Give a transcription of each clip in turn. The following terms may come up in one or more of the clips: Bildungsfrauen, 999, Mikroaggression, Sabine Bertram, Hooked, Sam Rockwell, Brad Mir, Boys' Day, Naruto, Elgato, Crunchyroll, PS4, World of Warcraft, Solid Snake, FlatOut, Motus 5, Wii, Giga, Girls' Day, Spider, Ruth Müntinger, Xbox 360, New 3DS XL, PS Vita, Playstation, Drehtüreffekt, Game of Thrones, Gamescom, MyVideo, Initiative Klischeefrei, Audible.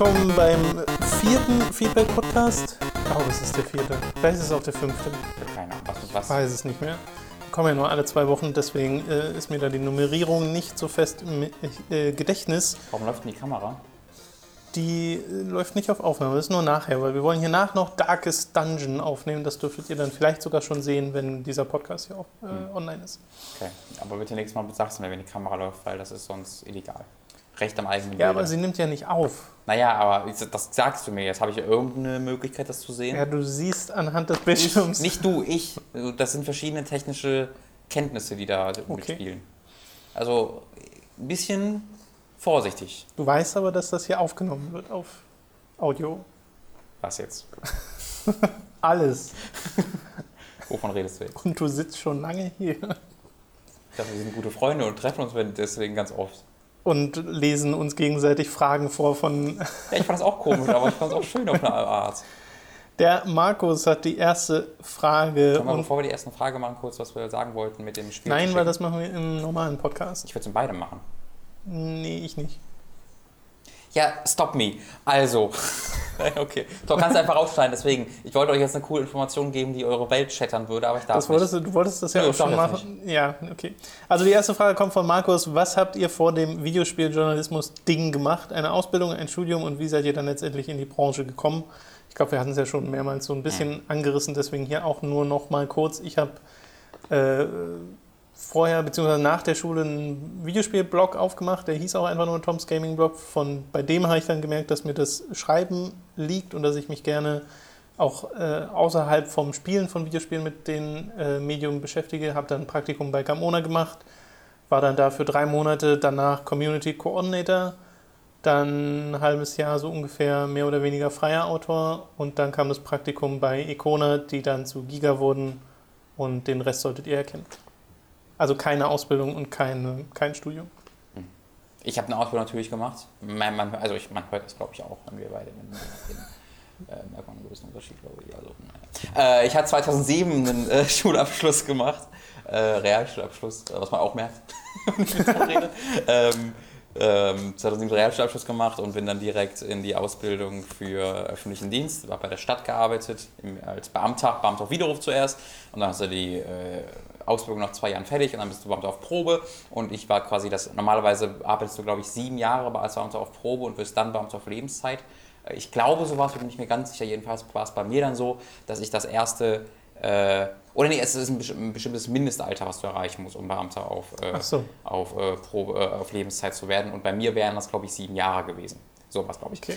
willkommen beim vierten Feedback-Podcast. Ich glaube, es ist der vierte. Vielleicht ist es auch der fünfte. Keine Ahnung, was ist was? Ich weiß es nicht mehr. Wir kommen ja nur alle 2 Wochen, deswegen ist mir da die Nummerierung nicht so fest im Gedächtnis. Warum läuft denn die Kamera? Die läuft nicht auf Aufnahme, das ist nur nachher, weil wir wollen hier nach noch Darkest Dungeon aufnehmen. Das dürftet ihr dann vielleicht sogar schon sehen, wenn dieser Podcast hier auch online ist. Okay, aber bitte nächstes Mal sagst du mir, wenn die Kamera läuft, weil das ist sonst illegal. Recht am eigenen Bild. Ja, aber sie nimmt ja nicht auf. Naja, aber das sagst du mir jetzt. Habe ich irgendeine Möglichkeit, das zu sehen? Ja, du siehst anhand des Bildschirms. Nicht du, ich. Das sind verschiedene technische Kenntnisse, die da mitspielen. Also ein bisschen vorsichtig. Du weißt aber, dass das hier aufgenommen wird auf Audio. Was jetzt? Alles. Wovon redest du jetzt? Und du sitzt schon lange hier. Ich dachte, wir sind gute Freunde und treffen uns deswegen ganz oft. Und lesen uns gegenseitig Fragen vor von... Ja, ich fand das auch komisch, aber ich fand es auch schön auf eine Art. Der Markus hat die erste Frage... Können wir, bevor wir die erste Frage machen, kurz, was wir sagen wollten mit dem Spiel? Nein, weil das machen wir im normalen Podcast. Ich würde es in beidem machen. Nee, ich nicht. Ja, stop me. Also, okay. Du kannst einfach rausschneiden, deswegen. Ich wollte euch jetzt eine coole Information geben, die eure Welt schettern würde, aber ich darf das nicht. Du wolltest das ja auch schon machen. Ja, okay. Also die erste Frage kommt von Markus. Was habt ihr vor dem Videospieljournalismus-Ding gemacht? Eine Ausbildung, ein Studium und wie seid ihr dann letztendlich in die Branche gekommen? Ich glaube, wir hatten es ja schon mehrmals so ein bisschen angerissen, deswegen hier auch nur noch mal kurz. Ich habe... vorher bzw. nach der Schule einen Videospielblog aufgemacht, der hieß auch einfach nur Toms Gaming Blog. Bei dem habe ich dann gemerkt, dass mir das Schreiben liegt und dass ich mich gerne auch außerhalb vom Spielen von Videospielen mit den Medium beschäftige. Habe dann ein Praktikum bei Gamona gemacht, war dann da für 3 Monate, danach Community Coordinator, dann ein halbes Jahr so ungefähr mehr oder weniger freier Autor und dann kam das Praktikum bei Ikona, die dann zu Giga wurden und den Rest solltet ihr erkennen. Also keine Ausbildung und kein Studium? Ich habe eine Ausbildung natürlich gemacht. Man hört das, glaube ich, auch, wenn wir beide merkt man einen gewissen Unterschied, glaube ich. Also, naja. Ich habe 2007 einen Schulabschluss gemacht, Realschulabschluss, was man auch merkt, wenn ich darüber rede. 2007 Realschulabschluss gemacht und bin dann direkt in die Ausbildung für öffentlichen Dienst. Ich habe bei der Stadt gearbeitet, als Beamter Widerruf zuerst und dann hast du die... Ausbildung nach 2 Jahren fertig und dann bist du Beamter auf Probe und ich war quasi das, normalerweise arbeitest du, glaube ich, 7 Jahre als Beamter auf Probe und wirst dann Beamter auf Lebenszeit. Ich glaube, so war es, bin ich mir ganz sicher, jedenfalls war es bei mir dann so, dass ich das erste, es ist ein bestimmtes Mindestalter, was du erreichen musst, um Beamter auf Lebenszeit zu werden und bei mir wären das, glaube ich, 7 Jahre gewesen. So was, glaube ich. Okay.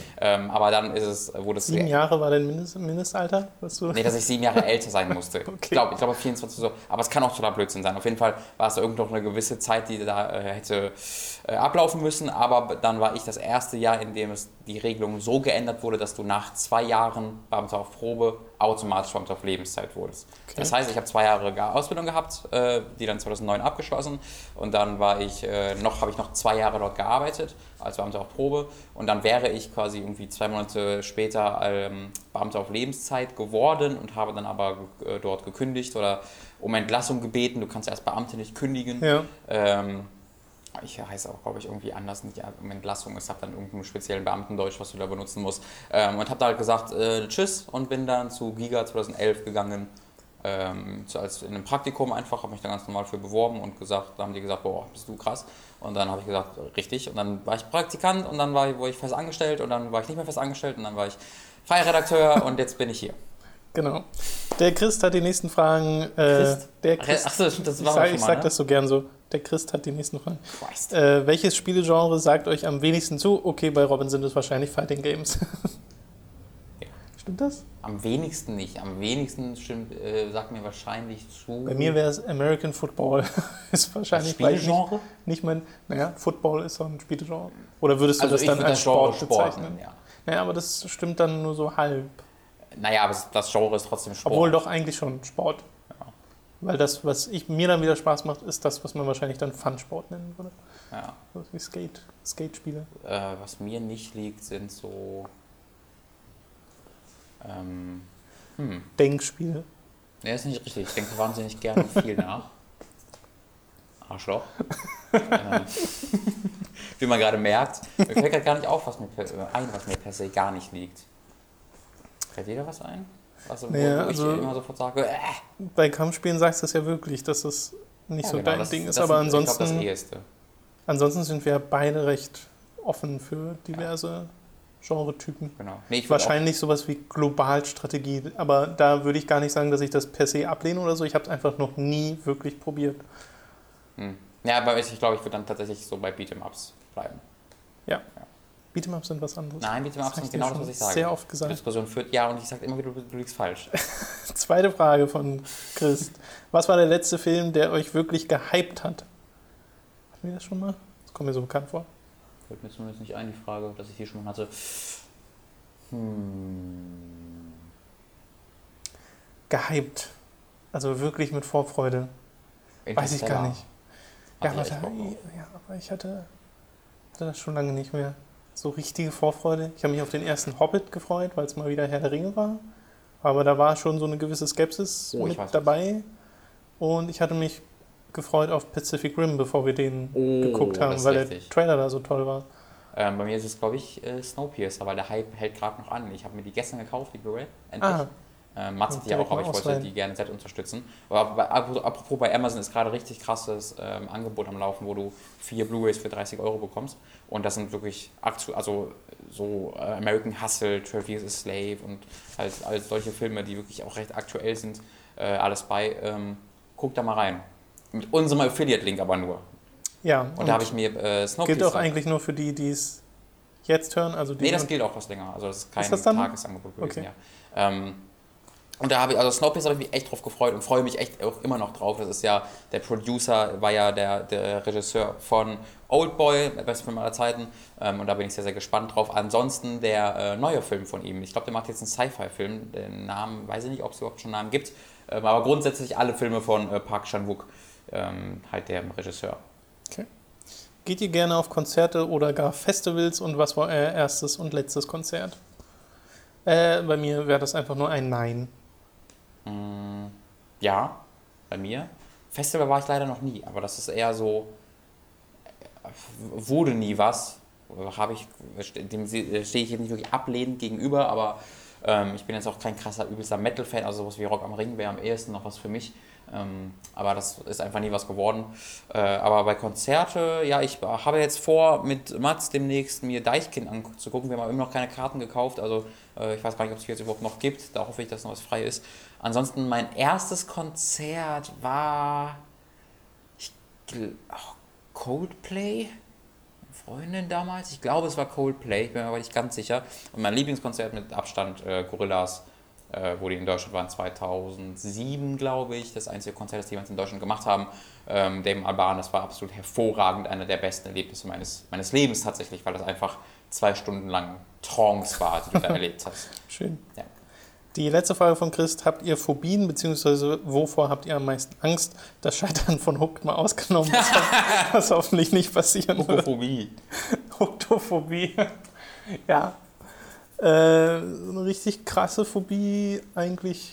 Aber dann ist es, wurde es... 7 Jahre war dein Mindestalter? Nee, dass ich 7 Jahre älter sein musste. Okay. Ich glaube 24 so. Aber es kann auch total Blödsinn sein. Auf jeden Fall war es da irgendwo noch eine gewisse Zeit, die da hätte ablaufen müssen. Aber dann war ich das erste Jahr, in dem es die Regelung so geändert wurde, dass du nach 2 Jahren Beamter auf Probe automatisch Beamter auf Lebenszeit wurdest. Okay. Das heißt, ich habe 2 Jahre Ausbildung gehabt, die dann 2009 abgeschlossen und dann habe ich noch 2 Jahre dort gearbeitet als Beamter auf Probe und dann wäre ich quasi irgendwie 2 Monate später Beamter auf Lebenszeit geworden und habe dann aber dort gekündigt oder um Entlassung gebeten. Du kannst erst Beamte nicht kündigen. Ja. Ich heiße auch, glaube ich, irgendwie anders, nicht Entlassung. Es hat dann irgendeinen speziellen Beamtendeutsch, was du da benutzen musst. Und habe da halt gesagt, tschüss und bin dann zu Giga 2011 gegangen, in einem Praktikum einfach, habe mich da ganz normal für beworben und da haben die gesagt, boah, bist du krass. Und dann habe ich gesagt, richtig. Und dann war ich Praktikant und dann wurde ich fest angestellt und dann war ich nicht mehr fest angestellt und dann war ich freier Redakteur und jetzt bin ich hier. Genau. Der Christ hat die nächsten Fragen. Der Christ hat die nächsten Fragen. Welches Spielegenre sagt euch am wenigsten zu? Okay, bei Robin sind es wahrscheinlich Fighting Games. Ja. Stimmt das? Am wenigsten nicht. Am wenigsten sagt mir wahrscheinlich zu. Bei mir wäre es American Football. Ist wahrscheinlich Spielgenre? Nicht mein. Naja, Football ist so ein Spielgenre. Oder würdest du das dann als Sport bezeichnen? Ja. Naja, aber das stimmt dann nur so halb. Naja, aber das Genre ist trotzdem Sport. Obwohl doch eigentlich schon Sport. Ja. Weil das, was mir dann wieder Spaß macht, ist das, was man wahrscheinlich dann Fun-Sport nennen würde. Ja. So wie Skate-Spiele. Was mir nicht liegt, sind so... Denkspiele. Nee, das ist nicht richtig. Ich denke wahnsinnig gerne viel nach. Arschloch. wie man gerade merkt. Mir fällt gerade gar nicht auf, was mir per se gar nicht liegt. Fällt jeder was ein? Also, naja, ich immer sofort sage, Bei Kampfspielen sagst du es ja wirklich, dass es nicht so genau, dein Ding ist, aber ansonsten... Ich glaube, das Eheste. Ansonsten sind wir beide recht offen für diverse Genre-Typen. Genau. Nee, wahrscheinlich sowas wie Globalstrategie, aber da würde ich gar nicht sagen, dass ich das per se ablehne oder so. Ich habe es einfach noch nie wirklich probiert. Hm. Ja, aber ich glaube, ich würde dann tatsächlich so bei Beat'em-Ups bleiben. Ja. Beat'em-Ups sind was anderes. Nein, Beat'em-Ups sind genau das, was ich sage. Sehr oft gesagt. Die Diskussion führt, ja, und ich sage immer wieder, du liegst falsch. Zweite Frage von Chris. Was war der letzte Film, der euch wirklich gehypt hat? Hatten wir das schon mal? Das kommt mir so bekannt vor. Fällt mir zumindest nicht ein, die Frage, dass ich hier schon mal hatte. Gehypt. Also wirklich mit Vorfreude. Weiß ich gar nicht. Aber ich hatte das schon lange nicht mehr. So richtige Vorfreude. Ich habe mich auf den ersten Hobbit gefreut, weil es mal wieder Herr der Ringe war. Aber da war schon so eine gewisse Skepsis mit dabei. Und ich hatte mich gefreut auf Pacific Rim, bevor wir den geguckt haben, weil der Trailer da so toll war. Bei mir ist es, glaube ich, Snowpiercer, weil der Hype hält gerade noch an. Ich habe mir die gestern gekauft, die Blu-ray, endlich. Mats hat die auch, aber ich wollte die gerne selbst unterstützen. Aber apropos, bei Amazon ist gerade richtig krasses Angebot am Laufen, wo du 4 Blu-rays für 30 Euro bekommst. Und das sind wirklich American Hustle, 12 Years a Slave und halt solche Filme, die wirklich auch recht aktuell sind, alles bei. Guck da mal rein. Mit unserem Affiliate-Link aber nur. Ja. Und da habe ich mir Snowpiercer... Gilt auch eigentlich nur für die, die es jetzt hören? Also die das gilt auch was länger. Also das ist kein Tagesangebot gewesen, ja. Und da habe ich, also Snowpiercer habe ich mich echt drauf gefreut und freue mich echt auch immer noch drauf. Das ist ja, der Producer war ja der Regisseur von Oldboy, bester Film aller Zeiten. Und da bin ich sehr, sehr gespannt drauf. Ansonsten der neue Film von ihm. Ich glaube, der macht jetzt einen Sci-Fi-Film. Den Namen, weiß ich nicht, ob es überhaupt schon einen Namen gibt. Aber grundsätzlich alle Filme von Park Chan-Wook, halt der Regisseur. Okay. Geht ihr gerne auf Konzerte oder gar Festivals und was war euer erstes und letztes Konzert? Bei mir wäre das einfach nur ein Nein. Ja, bei mir. Festival war ich leider noch nie, aber das ist eher so, wurde nie was. Dem stehe ich jetzt nicht wirklich ablehnend gegenüber, aber ich bin jetzt auch kein krasser, übelster Metal-Fan, also sowas wie Rock am Ring wäre am ehesten noch was für mich. Aber das ist einfach nie was geworden. Aber bei Konzerte, ja, ich habe jetzt vor, mit Mats demnächst mir Deichkind anzugucken. Wir haben immer noch keine Karten gekauft, also ich weiß gar nicht, ob es die jetzt überhaupt noch gibt. Da hoffe ich, dass noch was frei ist. Ansonsten, mein erstes Konzert war Coldplay? Freundin damals? Ich glaube, es war Coldplay, ich bin mir aber nicht ganz sicher. Und mein Lieblingskonzert mit Abstand, Gorillas. Wo die in Deutschland waren, 2007, glaube ich, das einzige Konzert, das die jemals in Deutschland gemacht haben. Dem Alban, das war absolut hervorragend, einer der besten Erlebnisse meines Lebens tatsächlich, weil das einfach 2 Stunden lang Trance war, die du da erlebt hast. Schön. Ja. Die letzte Frage von Chris, habt ihr Phobien, beziehungsweise wovor habt ihr am meisten Angst? Das Scheitern von Hooked mal ausgenommen, was hoffentlich nicht passieren wird. Hooktophobie. Ja. Eine richtig krasse Phobie eigentlich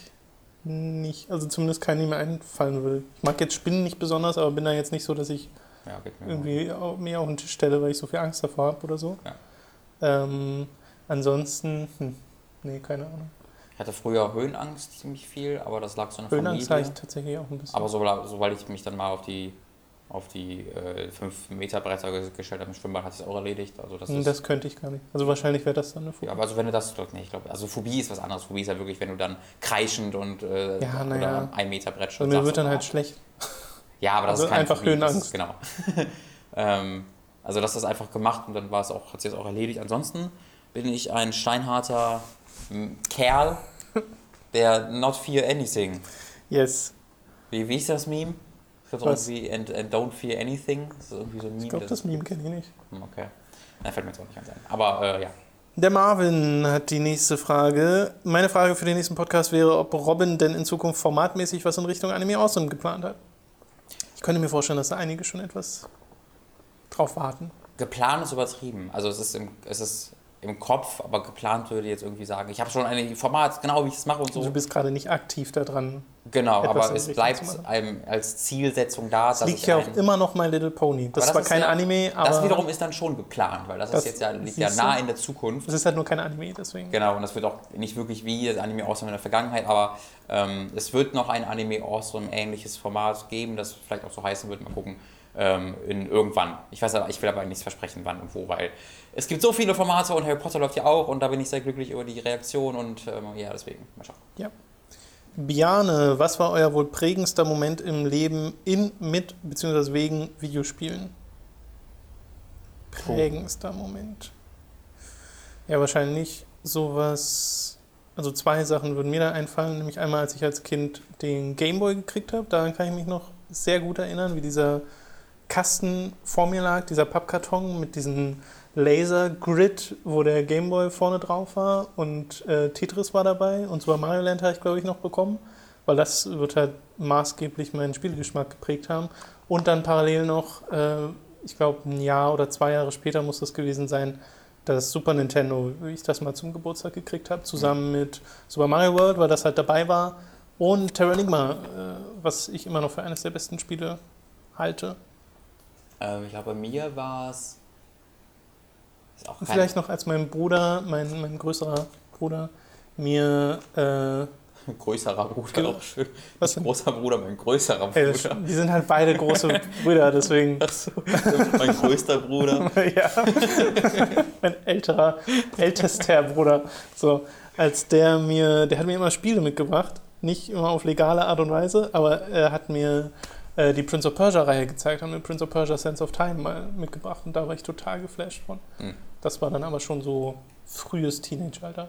nicht. Also zumindest keine, die mir einfallen will. Ich mag jetzt Spinnen nicht besonders, aber bin da jetzt nicht so, dass ich mir auf den Tisch stelle, weil ich so viel Angst davor habe oder so. Ja. Ansonsten, nee, keine Ahnung. Ich hatte früher Höhenangst ziemlich viel, aber das lag so in der Familie. Höhenangst habe ich tatsächlich auch ein bisschen. Aber sobald ich mich dann mal auf die 5 Meter breiter gestellt am Schwimmbad, hat es auch erledigt. Also das könnte ich gar nicht. Also wahrscheinlich wäre das dann eine Phobie. Ja, aber also wenn du das... Nee, ich glaube, also Phobie ist was anderes. Phobie ist ja wirklich, wenn du dann kreischend und oder am 1 Meter Brett schon sagst. Mir wird dann halt schlecht. Ja, aber das ist keine Phobie. Einfach Höhenangst. Genau. Also das ist einfach gemacht und dann hat sich das auch erledigt. Ansonsten bin ich ein steinharter Kerl, der not fear anything. Yes. Wie ist das Meme? Irgendwie and don't fear anything. Das ist irgendwie so ein Meme. Ich glaube, das Meme kenne ich nicht. Okay. Da fällt mir jetzt auch nicht ganz ein. Aber ja. Der Marvin hat die nächste Frage. Meine Frage für den nächsten Podcast wäre, ob Robin denn in Zukunft formatmäßig was in Richtung Anime Awesome geplant hat. Ich könnte mir vorstellen, dass da einige schon etwas drauf warten. Geplant ist übertrieben. Also es ist im Kopf, aber geplant würde jetzt irgendwie sagen, ich habe schon ein Format, genau wie ich es mache und so. Also du bist gerade nicht aktiv daran. Genau, aber es bleibt einem als Zielsetzung da. Das liegt ja auch immer noch My Little Pony. Das war kein Anime, aber... Das wiederum ist dann schon geplant, weil das ist jetzt ja, liegt ja nah in der Zukunft. Es ist halt nur kein Anime, deswegen. Genau, und das wird auch nicht wirklich wie das Anime Awesome in der Vergangenheit, aber es wird noch ein Anime Awesome ähnliches Format geben, das vielleicht auch so heißen wird, mal gucken. Irgendwann. Ich weiß aber, ich will aber nichts versprechen, wann und wo, weil es gibt so viele Formate und Harry Potter läuft ja auch und da bin ich sehr glücklich über die Reaktion und ja, deswegen, mal schauen. Ja. Biane, was war euer wohl prägendster Moment im Leben mit bzw. wegen Videospielen? Prägendster Moment. Ja, wahrscheinlich sowas. Also zwei Sachen würden mir da einfallen, nämlich einmal, als ich als Kind den Gameboy gekriegt habe, daran kann ich mich noch sehr gut erinnern, wie dieser Kasten vor mir lag, dieser Pappkarton mit diesem Laser-Grid, wo der Gameboy vorne drauf war und Tetris war dabei und Super Mario Land habe ich, glaube ich, noch bekommen, weil das wird halt maßgeblich meinen Spielgeschmack geprägt haben. Und dann parallel noch, ich glaube, ein Jahr oder 2 Jahre später muss das gewesen sein, das Super Nintendo, wie ich das mal zum Geburtstag gekriegt habe, zusammen mit Super Mario World, weil das halt dabei war, und Terranigma, was ich immer noch für eines der besten Spiele halte. Ich glaube, bei mir war es... Vielleicht noch, als mein Bruder, mein größerer Bruder, mir... größerer Bruder, auch schön. Was denn? Großer Bruder, mein größerer Bruder. Ey, die sind halt beide große Brüder, deswegen... Ach so, mein größter Bruder. Ja, mein ältester Bruder. So, als der hat mir immer Spiele mitgebracht, nicht immer auf legale Art und Weise, aber er hat mir... die Prince of Persia-Reihe gezeigt haben, mit Prince of Persia Sense of Time mal mitgebracht und da war ich total geflasht von. Mhm. Das war dann aber schon so frühes Teenage-Alter.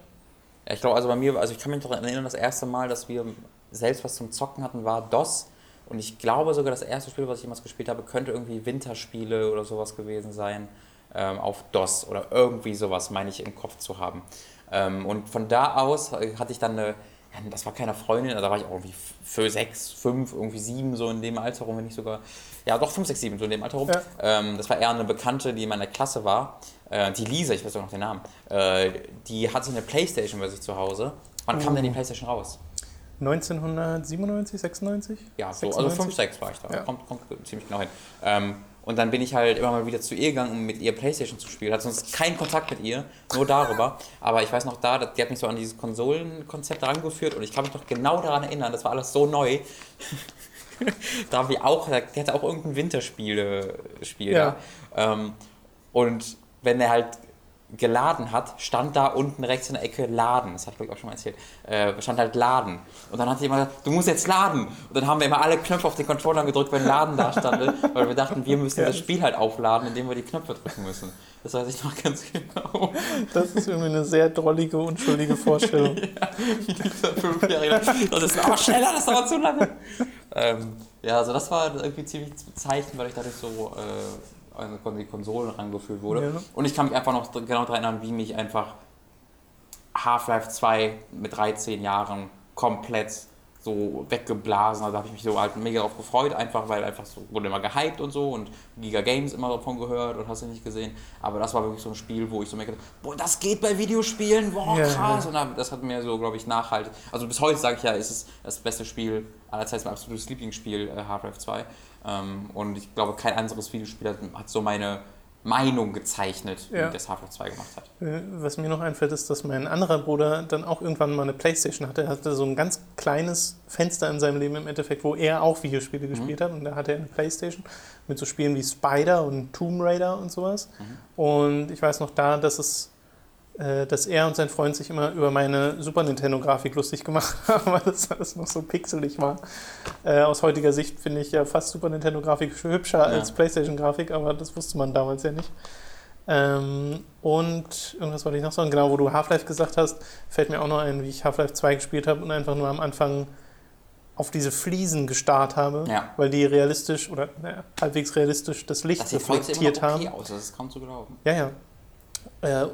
Ja, ich glaube, also bei mir, also ich kann mich daran erinnern, das erste Mal, dass wir selbst was zum Zocken hatten, war DOS und ich glaube sogar, das erste Spiel, was ich jemals gespielt habe, könnte irgendwie Winterspiele oder sowas gewesen sein, auf DOS oder irgendwie sowas, meine ich, im Kopf zu haben. Und von da aus hatte ich dann eine... Ja, das war keine Freundin, da war ich auch irgendwie für 6, 5, irgendwie 7, so in dem Alter rum, wenn nicht sogar, ja doch 5, 6, 7, so in dem Alter rum. Ja. Das war eher eine Bekannte, die in meiner Klasse war, die Lisa, ich weiß auch noch den Namen, die hatte eine Playstation bei sich zu Hause. Wann kam denn die Playstation raus? 1997, 96? Ja, so, 96? Also 5, 6 war ich da, ja. Kommt ziemlich genau hin. Und dann bin ich halt immer mal wieder zu ihr gegangen, um mit ihr Playstation zu spielen. Hat sonst keinen Kontakt mit ihr, nur darüber. Aber ich weiß noch, die hat mich so an dieses Konsolenkonzept rangeführt und ich kann mich noch genau daran erinnern, das war alles so neu. Da haben wir auch, die hatte auch irgendein Winterspiel ja. Und wenn er halt geladen hat, stand da unten rechts in der Ecke Laden. Das habe ich, glaube ich, auch schon mal erzählt. Stand halt Laden. Und dann hat jemand gesagt, du musst jetzt laden. Und dann haben wir immer alle Knöpfe auf den Controller gedrückt, wenn Laden da stand, weil wir dachten, wir müssen das Spiel halt aufladen, indem wir die Knöpfe drücken müssen. Das weiß ich noch ganz genau. Das ist irgendwie eine sehr drollige, unschuldige Vorstellung. Ja, dieser 5-Jährige. Das ist auch schneller, das dauert zu lange. Ja, also das war irgendwie ziemlich bezeichnend, weil ich dadurch so... also die Konsolen rangeführt wurde. Ja. Und ich kann mich einfach noch genau daran erinnern, wie mich einfach Half-Life 2 mit 13 Jahren komplett so weggeblasen. Also da habe ich mich so halt mega drauf gefreut, einfach weil einfach so wurde immer gehypt und so und Giga Games immer davon gehört und hast du nicht gesehen. Aber das war wirklich so ein Spiel, wo ich so mir gedacht habe, boah, das geht bei Videospielen, boah, krass. Ja. Und das hat mir so, glaube ich, nachhaltig. Also bis heute sage ich ja, ist es das beste Spiel aller Zeiten, mein absolutes Lieblingsspiel, Half-Life 2. Und ich glaube, kein anderes Videospiel hat so meine Meinung gezeichnet, wie das Half-Life 2 gemacht hat. Was mir noch einfällt, ist, dass mein anderer Bruder dann auch irgendwann mal eine Playstation hatte. Er hatte so ein ganz kleines Fenster in seinem Leben im Endeffekt, wo er auch Videospiele gespielt hat. Und da hatte er eine Playstation mit so Spielen wie Spider und Tomb Raider und sowas. Mhm. Und ich weiß noch dass er und sein Freund sich immer über meine Super Nintendo-Grafik lustig gemacht haben, weil das alles noch so pixelig war. Aus heutiger Sicht finde ich ja fast Super Nintendo-Grafik hübscher als PlayStation-Grafik, aber das wusste man damals ja nicht. Und irgendwas wollte ich noch sagen, genau, wo du Half-Life gesagt hast, fällt mir auch noch ein, wie ich Half-Life 2 gespielt habe und einfach nur am Anfang auf diese Fliesen gestarrt habe, weil die realistisch oder halbwegs realistisch das Licht reflektiert haben. Das sieht immer okay aus, das ist kaum zu glauben. Ja.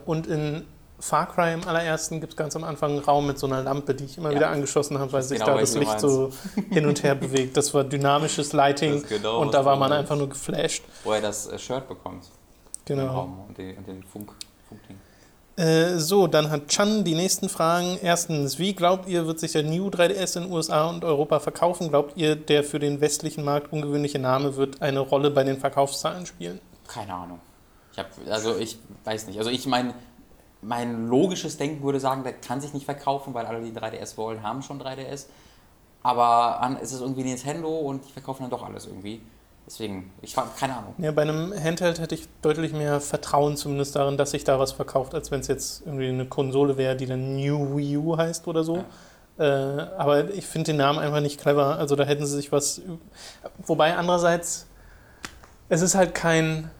Und in Far Cry im allerersten gibt es ganz am Anfang einen Raum mit so einer Lampe, die ich immer wieder angeschossen habe, weil sich da das Licht so hin und her bewegt. Das war dynamisches Lighting und da war man einfach nur geflasht. Wo er das Shirt bekommt. Genau. Und den Funkding. So, dann hat Chan die nächsten Fragen. Erstens, wie glaubt ihr, wird sich der New 3DS in USA und Europa verkaufen? Glaubt ihr, der für den westlichen Markt ungewöhnliche Name wird eine Rolle bei den Verkaufszahlen spielen? Keine Ahnung. Ich weiß nicht. Also ich meine, mein logisches Denken würde sagen, der kann sich nicht verkaufen, weil alle, die 3DS wollen, haben schon 3DS. Aber es ist irgendwie Nintendo und die verkaufen dann doch alles irgendwie. Deswegen, ich habe keine Ahnung. Ja, bei einem Handheld hätte ich deutlich mehr Vertrauen zumindest darin, dass sich da was verkauft, als wenn es jetzt irgendwie eine Konsole wäre, die dann New Wii U heißt oder so. Ja. Aber ich finde den Namen einfach nicht clever. Also da hätten sie sich was... Wobei andererseits, es ist halt kein...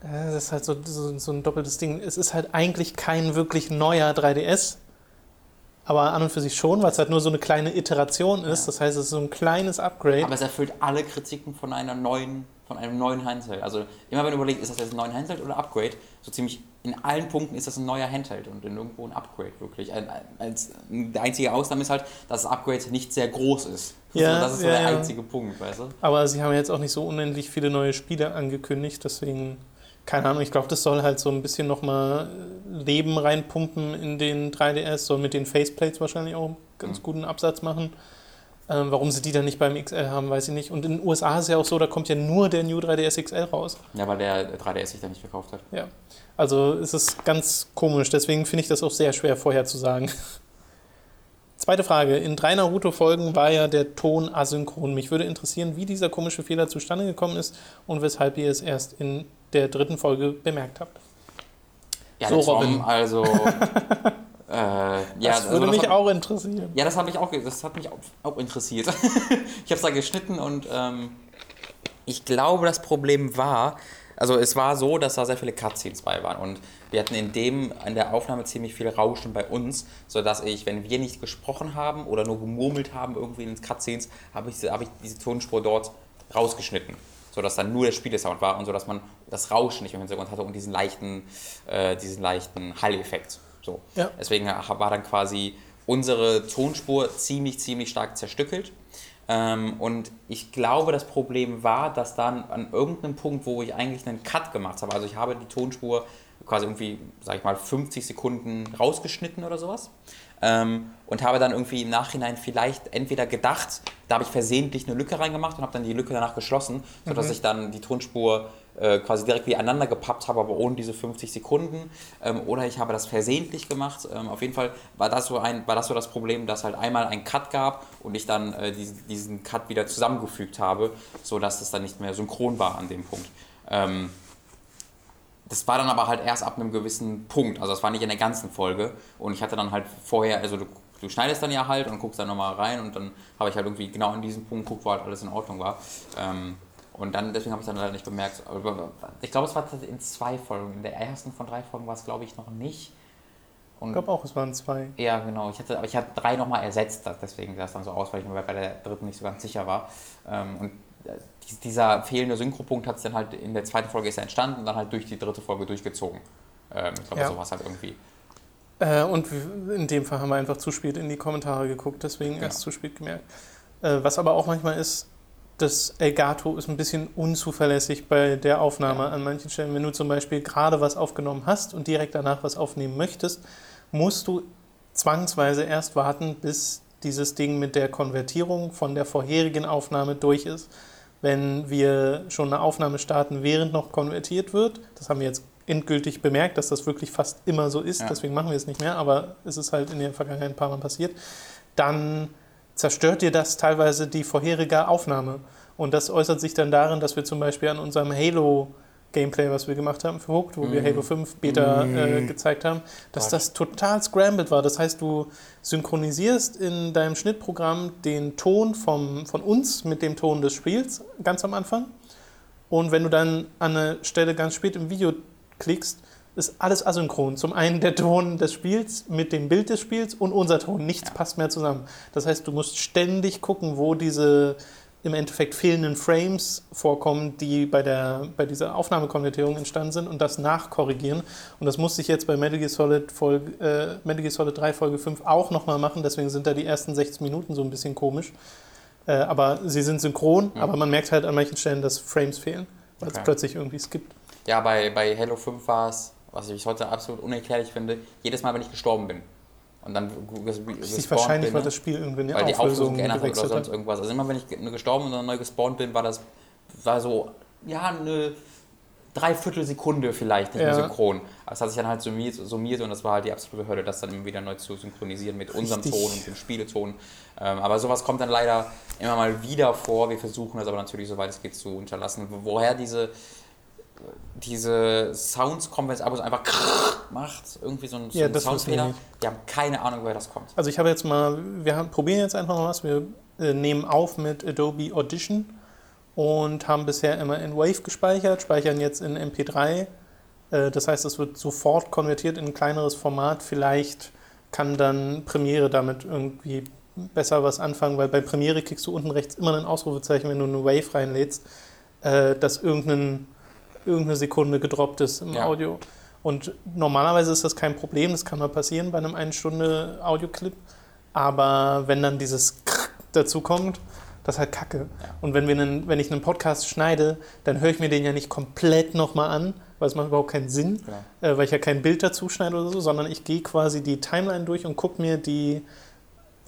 Das ist halt so ein doppeltes Ding. Es ist halt eigentlich kein wirklich neuer 3DS. Aber an und für sich schon, weil es halt nur so eine kleine Iteration ist. Ja. Das heißt, es ist so ein kleines Upgrade. Aber es erfüllt alle Kritiken von einem neuen Handheld. Also immer wenn du überlegst, ist das jetzt ein neuer Handheld oder Upgrade, so ziemlich in allen Punkten ist das ein neuer Handheld und in irgendwo ein Upgrade wirklich. Die einzige Ausnahme ist halt, dass das Upgrade nicht sehr groß ist. Ja, also das ist so der einzige Punkt, weißt du? Aber sie haben jetzt auch nicht so unendlich viele neue Spiele angekündigt, deswegen... Keine Ahnung, ich glaube, das soll halt so ein bisschen nochmal Leben reinpumpen in den 3DS, soll mit den Faceplates wahrscheinlich auch einen ganz guten Absatz machen. Warum sie die dann nicht beim XL haben, weiß ich nicht. Und in den USA ist es ja auch so, da kommt ja nur der New 3DS XL raus. Ja, weil der 3DS sich da nicht verkauft hat. Ja, also es ist ganz komisch, deswegen finde ich das auch sehr schwer vorherzusagen. Zweite Frage. In 3 Naruto-Folgen war ja der Ton asynchron. Mich würde interessieren, wie dieser komische Fehler zustande gekommen ist und weshalb ihr es erst in der 3. Folge bemerkt habt. Ja, so, Robin. Das würde mich auch interessieren. Ja, das hat mich auch interessiert. Ich habe es da geschnitten und ich glaube, das Problem war, also es war so, dass da sehr viele Cutscenes bei waren und wir hatten in der Aufnahme ziemlich viel Rauschen bei uns, sodass ich, wenn wir nicht gesprochen haben oder nur gemurmelt haben irgendwie in den Cutscenes, habe ich diese Tonspur dort rausgeschnitten. Sodass dann nur der Spielesound war und so, dass man das Rauschen nicht im Hintergrund hatte und diesen leichten Hall-Effekt. So. Ja. Deswegen war dann quasi unsere Tonspur ziemlich, ziemlich stark zerstückelt. Und ich glaube, das Problem war, dass dann an irgendeinem Punkt, wo ich eigentlich einen Cut gemacht habe, also ich habe die Tonspur quasi irgendwie, sag ich mal, 50 Sekunden rausgeschnitten oder sowas. Und habe dann irgendwie im Nachhinein vielleicht entweder gedacht, da habe ich versehentlich eine Lücke reingemacht und habe dann die Lücke danach geschlossen, sodass ich dann die Tonspur quasi direkt wieder aneinander gepappt habe, aber ohne diese 50 Sekunden. Oder ich habe das versehentlich gemacht. Auf jeden Fall war das so das Problem, dass halt einmal ein Cut gab und ich dann diesen Cut wieder zusammengefügt habe, sodass das dann nicht mehr synchron war an dem Punkt. Das war dann aber halt erst ab einem gewissen Punkt, also das war nicht in der ganzen Folge und ich hatte dann halt vorher, also du schneidest dann ja halt und guckst dann nochmal rein und dann habe ich halt irgendwie genau an diesem Punkt geguckt, wo halt alles in Ordnung war und dann, deswegen habe ich dann leider nicht bemerkt, ich glaube es war in 2 Folgen, in der ersten von 3 Folgen war es glaube ich noch nicht. Und ich glaube auch, es waren 2. Ja genau, ich hatte 3 nochmal ersetzt, deswegen sah es dann so aus, weil ich mir bei der 3. nicht so ganz sicher war und dieser fehlende Synchropunkt hat es dann halt in der 2. Folge ist entstanden und dann halt durch die 3. Folge durchgezogen. Ich glaube, sowas halt irgendwie. Und in dem Fall haben wir einfach zu spät in die Kommentare geguckt, deswegen erst zu spät gemerkt. Was aber auch manchmal ist, das Elgato ist ein bisschen unzuverlässig bei der Aufnahme an manchen Stellen. Wenn du zum Beispiel gerade was aufgenommen hast und direkt danach was aufnehmen möchtest, musst du zwangsweise erst warten, bis dieses Ding mit der Konvertierung von der vorherigen Aufnahme durch ist. Wenn wir schon eine Aufnahme starten, während noch konvertiert wird, das haben wir jetzt endgültig bemerkt, dass das wirklich fast immer so ist, deswegen machen wir es nicht mehr, aber es ist halt in der Vergangenheit ein paar Mal passiert, dann zerstört dir das teilweise die vorherige Aufnahme. Und das äußert sich dann darin, dass wir zum Beispiel an unserem Halo-Gameplay, was wir gemacht haben für Hooked, wo wir Halo 5 Beta gezeigt haben, dass das total scrambled war. Das heißt, du synchronisierst in deinem Schnittprogramm den Ton von uns mit dem Ton des Spiels ganz am Anfang. Und wenn du dann an eine Stelle ganz spät im Video klickst, ist alles asynchron. Zum einen der Ton des Spiels mit dem Bild des Spiels und unser Ton. Nichts passt mehr zusammen. Das heißt, du musst ständig gucken, wo diese im Endeffekt fehlenden Frames vorkommen, die bei dieser Aufnahmekonvertierung entstanden sind und das nachkorrigieren. Und das musste ich jetzt bei Metal Gear Solid 3 Folge 5 auch nochmal machen, deswegen sind da die ersten 60 Minuten so ein bisschen komisch. Aber sie sind synchron, aber man merkt halt an manchen Stellen, dass Frames fehlen, weil es plötzlich irgendwie skippt. Ja, bei Halo 5 war es, was ich heute absolut unerklärlich finde, jedes Mal, wenn ich gestorben bin. Und dann gespawnt wahrscheinlich, bin, weil das Spiel irgendwie eine Auflösung geändert hat oder sonst irgendwas. Also immer, wenn ich gestorben und dann neu gespawnt bin, war so, ja, eine Dreiviertelsekunde vielleicht nicht mehr synchron. Aber das hat sich dann halt summiert und das war halt die absolute Hölle, das dann immer wieder neu zu synchronisieren mit unserem Ton und dem Spieleton. Aber sowas kommt dann leider immer mal wieder vor. Wir versuchen das aber natürlich, soweit es geht, zu unterlassen. Woher diese Sounds kommen, wenn es ab und zu einfach macht, irgendwie so ein Soundfehler. Wir haben keine Ahnung, woher das kommt. Also ich habe jetzt mal, probieren jetzt einfach mal was. Wir nehmen auf mit Adobe Audition und haben bisher immer in Wave gespeichert, speichern jetzt in MP3. Das heißt, es wird sofort konvertiert in ein kleineres Format. Vielleicht kann dann Premiere damit irgendwie besser was anfangen, weil bei Premiere kriegst du unten rechts immer ein Ausrufezeichen, wenn du eine Wave reinlädst, dass irgendeine Sekunde gedroppt ist im Audio. Und normalerweise ist das kein Problem, das kann mal passieren bei einem 1-Stunde Audioclip, aber wenn dann dieses Krrk dazu kommt, das ist halt Kacke. Ja. Und wenn ich einen Podcast schneide, dann höre ich mir den ja nicht komplett nochmal an, weil es macht überhaupt keinen Sinn, weil ich ja kein Bild dazu schneide oder so, sondern ich gehe quasi die Timeline durch und gucke mir die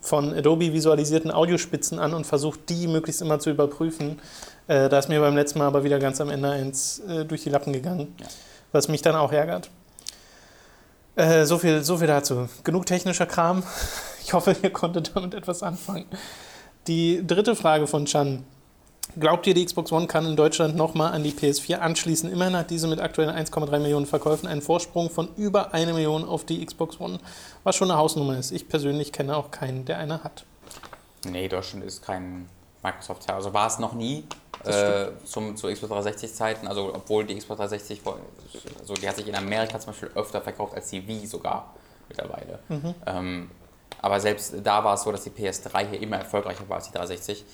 von Adobe visualisierten Audiospitzen an und versuche die möglichst immer zu überprüfen. Da ist mir beim letzten Mal aber wieder ganz am Ende eins durch die Lappen gegangen, was mich dann auch ärgert. So viel dazu. Genug technischer Kram. Ich hoffe, ihr konntet damit etwas anfangen. Die dritte Frage von Chan. Glaubt ihr, die Xbox One kann in Deutschland nochmal an die PS4 anschließen? Immerhin hat diese mit aktuell 1,3 Millionen Verkäufen einen Vorsprung von über 1 Million auf die Xbox One, was schon eine Hausnummer ist. Ich persönlich kenne auch keinen, der eine hat. Nee, Deutschland ist kein Microsoft, also war es noch nie zu Xbox 360 Zeiten, also obwohl die Xbox 360, also die hat sich in Amerika zum Beispiel öfter verkauft als die Wii sogar mittlerweile. Mhm. Aber selbst da war es so, dass die PS3 hier immer erfolgreicher war als die 360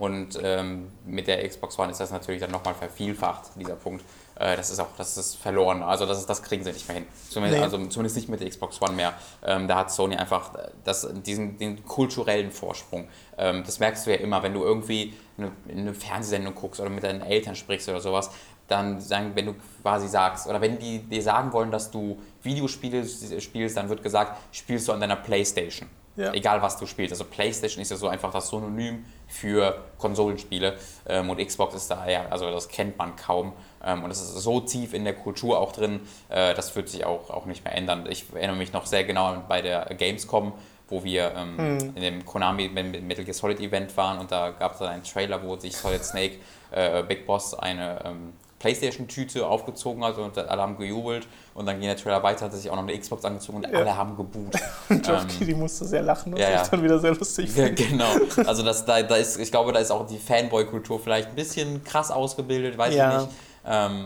und mit der Xbox One ist das natürlich dann nochmal vervielfacht, dieser Punkt. Das ist verloren, also das kriegen sie nicht mehr hin. Zumindest nicht mit der Xbox One mehr. Da hat Sony einfach den kulturellen Vorsprung. Das merkst du ja immer, wenn du irgendwie eine Fernsehsendung guckst oder mit deinen Eltern sprichst oder sowas, dann wenn du quasi sagst, oder wenn die dir sagen wollen, dass du Videospiele spielst, dann wird gesagt, spielst du an deiner Playstation. Ja. Egal was du spielst. Also Playstation ist ja so einfach das Synonym für Konsolenspiele und Xbox ist da, ja, also das kennt man kaum und das ist so tief in der Kultur auch drin, das wird sich auch nicht mehr ändern. Ich erinnere mich noch sehr genau bei der Gamescom, wo wir in dem Konami Metal Gear Solid Event waren und da gab es dann einen Trailer, wo sich Solid Snake Big Boss eine Playstation-Tüte aufgezogen hat und alle haben gejubelt und dann ging der Trailer weiter, hat sich auch noch eine Xbox angezogen und alle haben geboot. Und Josh die musste sehr lachen und sich dann wieder sehr lustig finden. Ja, genau. Also ich glaube, da ist auch die Fanboy-Kultur vielleicht ein bisschen krass ausgebildet, weiß ich nicht.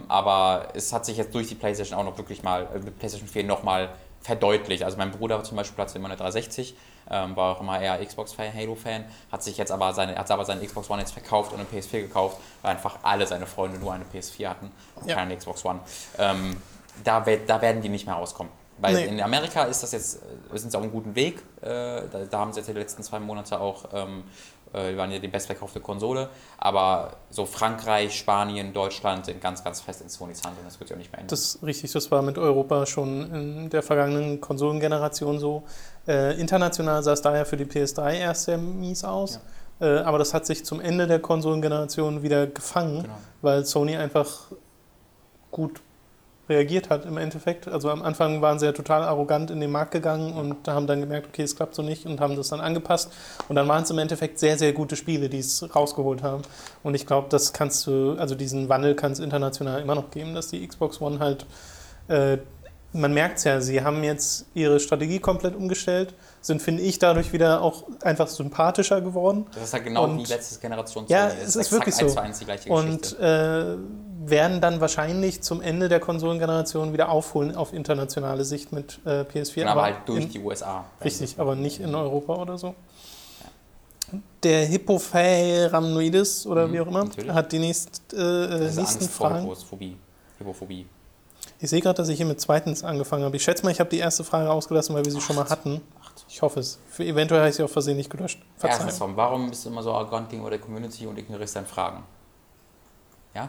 Aber es hat sich jetzt durch die Playstation auch noch wirklich mal, mit Playstation 4 nochmal verdeutlicht. Also mein Bruder zum Beispiel hatte immer eine 360, war auch immer eher Xbox-Fan, Halo-Fan, hat aber seine Xbox One jetzt verkauft und eine PS4 gekauft, weil einfach alle seine Freunde nur eine PS4 hatten und keine Xbox One. Da werden die nicht mehr rauskommen. Weil in Amerika sind sie auf einem guten Weg. Da haben sie jetzt die letzten 2 Monate auch, waren ja die bestverkaufte Konsole, aber so Frankreich, Spanien, Deutschland sind ganz, ganz fest in Sonys Hand und das wird ja auch nicht mehr ändern. Das ist richtig, das war mit Europa schon in der vergangenen Konsolengeneration so. International sah es daher für die PS3 erst sehr mies aus, aber das hat sich zum Ende der Konsolengeneration wieder gefangen, weil Sony einfach gut reagiert hat im Endeffekt. Also am Anfang waren sie ja total arrogant in den Markt gegangen und haben dann gemerkt, okay, es klappt so nicht und haben das dann angepasst. Und dann waren es im Endeffekt sehr, sehr gute Spiele, die es rausgeholt haben. Und ich glaube, diesen Wandel kann es international immer noch geben, dass die Xbox One halt, man merkt es ja, sie haben jetzt ihre Strategie komplett umgestellt, sind, finde ich, dadurch wieder auch einfach sympathischer geworden. Das ist ja genau wie die letzte Generation. Ja, es ist wirklich so. 1:1 die gleiche Geschichte. Und werden dann wahrscheinlich zum Ende der Konsolengeneration wieder aufholen auf internationale Sicht mit PS4. Aber halt durch die USA. Richtig, aber nicht in Europa oder so. Ja. Der Hippophäramnoides oder wie auch immer hat die nächsten Fragen. Hippophobie. Ich sehe gerade, dass ich hier mit zweitens angefangen habe. Ich schätze mal, ich habe die erste Frage ausgelassen, weil wir sie schon mal hatten. Ich hoffe es. Eventuell habe ich sie auch versehentlich gelöscht. Erstens, warum bist du immer so arrogant gegenüber der Community und ignorierst deine Fragen? Ja?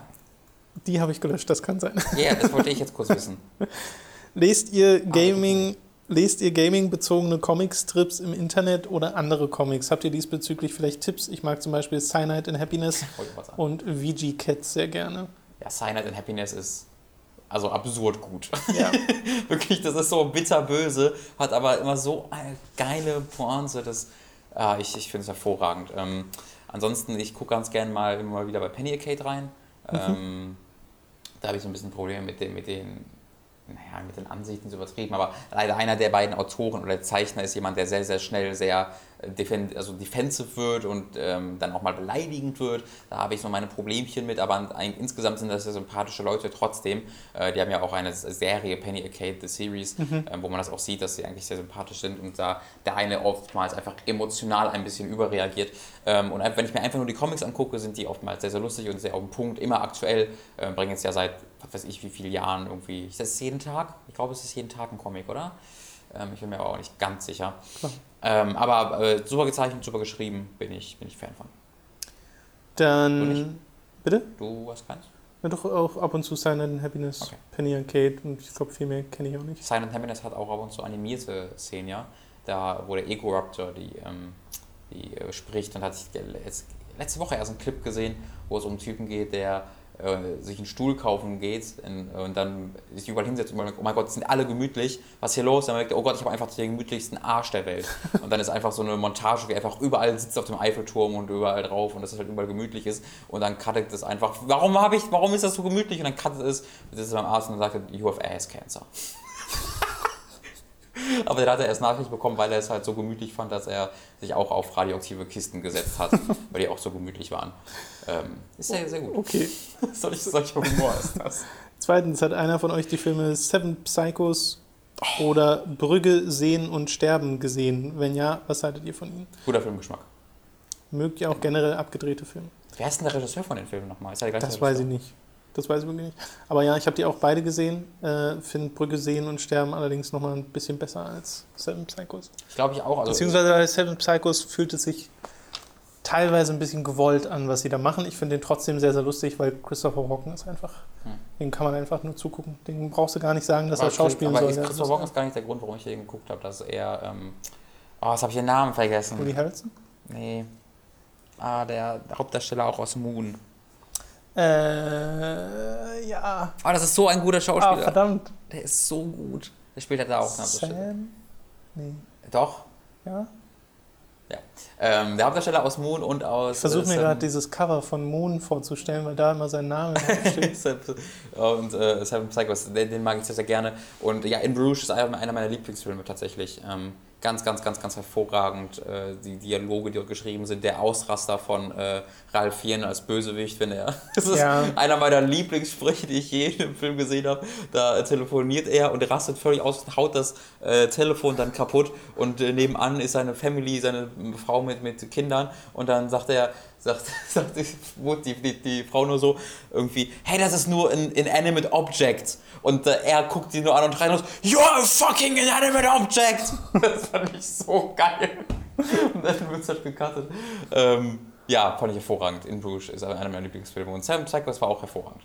Die habe ich gelöscht, das kann sein. Ja, yeah, das wollte ich jetzt kurz wissen. Lest ihr gaming-bezogene Comic-Strips im Internet oder andere Comics? Habt ihr diesbezüglich vielleicht Tipps? Ich mag zum Beispiel Cyanide and Happiness und VG Cats sehr gerne. Ja, Cyanide and Happiness ist also absurd gut. Ja. Wirklich, das ist so bitterböse, hat aber immer so eine geile Pointe. Ich finde es hervorragend. Ansonsten, ich gucke ganz gerne mal wieder bei Penny Arcade rein. Da habe ich so ein bisschen Probleme mit den Ansichten zu übertrieben, aber leider einer der beiden Autoren oder Zeichner ist jemand, der sehr, sehr schnell sehr defensive wird und dann auch mal beleidigend wird. Da habe ich so meine Problemchen mit, aber insgesamt sind das ja sympathische Leute trotzdem. Die haben ja auch eine Serie, Penny Arcade, The Series, wo man das auch sieht, dass sie eigentlich sehr sympathisch sind und da der eine oftmals einfach emotional ein bisschen überreagiert. Und wenn ich mir einfach nur die Comics angucke, sind die oftmals sehr, sehr lustig und sehr auf den Punkt, immer aktuell, bringen jetzt ja seit, was weiß ich, wie vielen Jahren irgendwie, ist das jeden Tag? Ich glaube, es ist jeden Tag ein Comic, oder? Ich bin mir aber auch nicht ganz sicher. Aber super gezeichnet, super geschrieben, bin ich Fan von. Dann, bitte? Du hast keins? Ja, doch auch ab und zu Silent and Happiness, okay. Penny Arcade und ich glaube viel mehr kenne ich auch nicht. Silent and Happiness hat auch ab und zu animierte Szenen, ja. Da wo der Egoraptor die spricht und hat sich letzte Woche erst einen Clip gesehen, wo es um einen Typen geht, der sich einen Stuhl kaufen geht und dann sich überall hinsetzt und man denkt, oh mein Gott, sind alle gemütlich, was ist hier los? Dann merkt er, oh Gott, ich habe einfach den gemütlichsten Arsch der Welt. Und dann ist einfach so eine Montage, wie einfach überall sitzt auf dem Eiffelturm und überall drauf und dass es halt überall gemütlich ist und dann cuttet es einfach, warum ist das so gemütlich? Und dann cuttet es, sitzt beim Arzt und sagt, you have ass cancer. Aber der hat er erst Nachricht bekommen, weil er es halt so gemütlich fand, dass er sich auch auf radioaktive Kisten gesetzt hat, weil die auch so gemütlich waren. Ist ja sehr gut. Okay. Solcher Humor ist das. Zweitens, hat einer von euch die Filme Seven Psychos oder Brügge sehen und sterben gesehen? Wenn ja, was haltet ihr von ihnen? Guter Filmgeschmack. Mögt ihr auch generell abgedrehte Filme? Wer ist denn der Regisseur von den Filmen nochmal? Ist der gleiche Regisseur? Weiß ich nicht. Das weiß ich wirklich nicht. Aber ja, ich habe die auch beide gesehen. Finde Brügge sehen und sterben allerdings nochmal ein bisschen besser als Seven Psychos. Ich glaube ich auch. Also beziehungsweise bei Seven Psychos fühlt es sich teilweise ein bisschen gewollt an, was sie da machen. Ich finde den trotzdem sehr, sehr lustig, weil Christopher Walken ist einfach, den kann man einfach nur zugucken. Den brauchst du gar nicht sagen, dass er schauspielen soll. Aber Christopher Walken ist gar nicht der Grund, warum ich den geguckt habe. Das ist eher, was habe ich den Namen vergessen? Woody Harrelson? Nee. Der Hauptdarsteller auch aus Moon. Ja. Aber das ist so ein guter Schauspieler. Verdammt. Der ist so gut. Der spielt halt da auch. Sam? Nee. Doch. Ja? Ja. Der Hauptdarsteller aus Moon und aus... Ich versuche mir gerade dieses Cover von Moon vorzustellen, weil da immer sein Name steht. Und Seven Psychos, den mag ich sehr, sehr gerne. Und ja, In Bruges ist einer meiner Lieblingsfilme tatsächlich. Ganz, ganz, ganz, ganz hervorragend. Die Dialoge, die dort geschrieben sind, der Ausraster von Ralph Fiennes als Bösewicht, wenn er. Das ist einer meiner Lieblingssprüche, die ich je im Film gesehen habe. Da telefoniert er und rastet völlig aus und haut das Telefon dann kaputt. Und nebenan ist seine Family, seine Frau mit Kindern. Und dann sagt die Frau nur so irgendwie, hey, das ist nur ein inanimate object. Und er guckt sie nur an und rein und so, you're a fucking inanimate object! Das fand ich so geil. Und dann wird es halt gecuttet. Ja, fand ich hervorragend. In Bruges ist einer meiner Lieblingsfilme. Und Sam Psychos war auch hervorragend.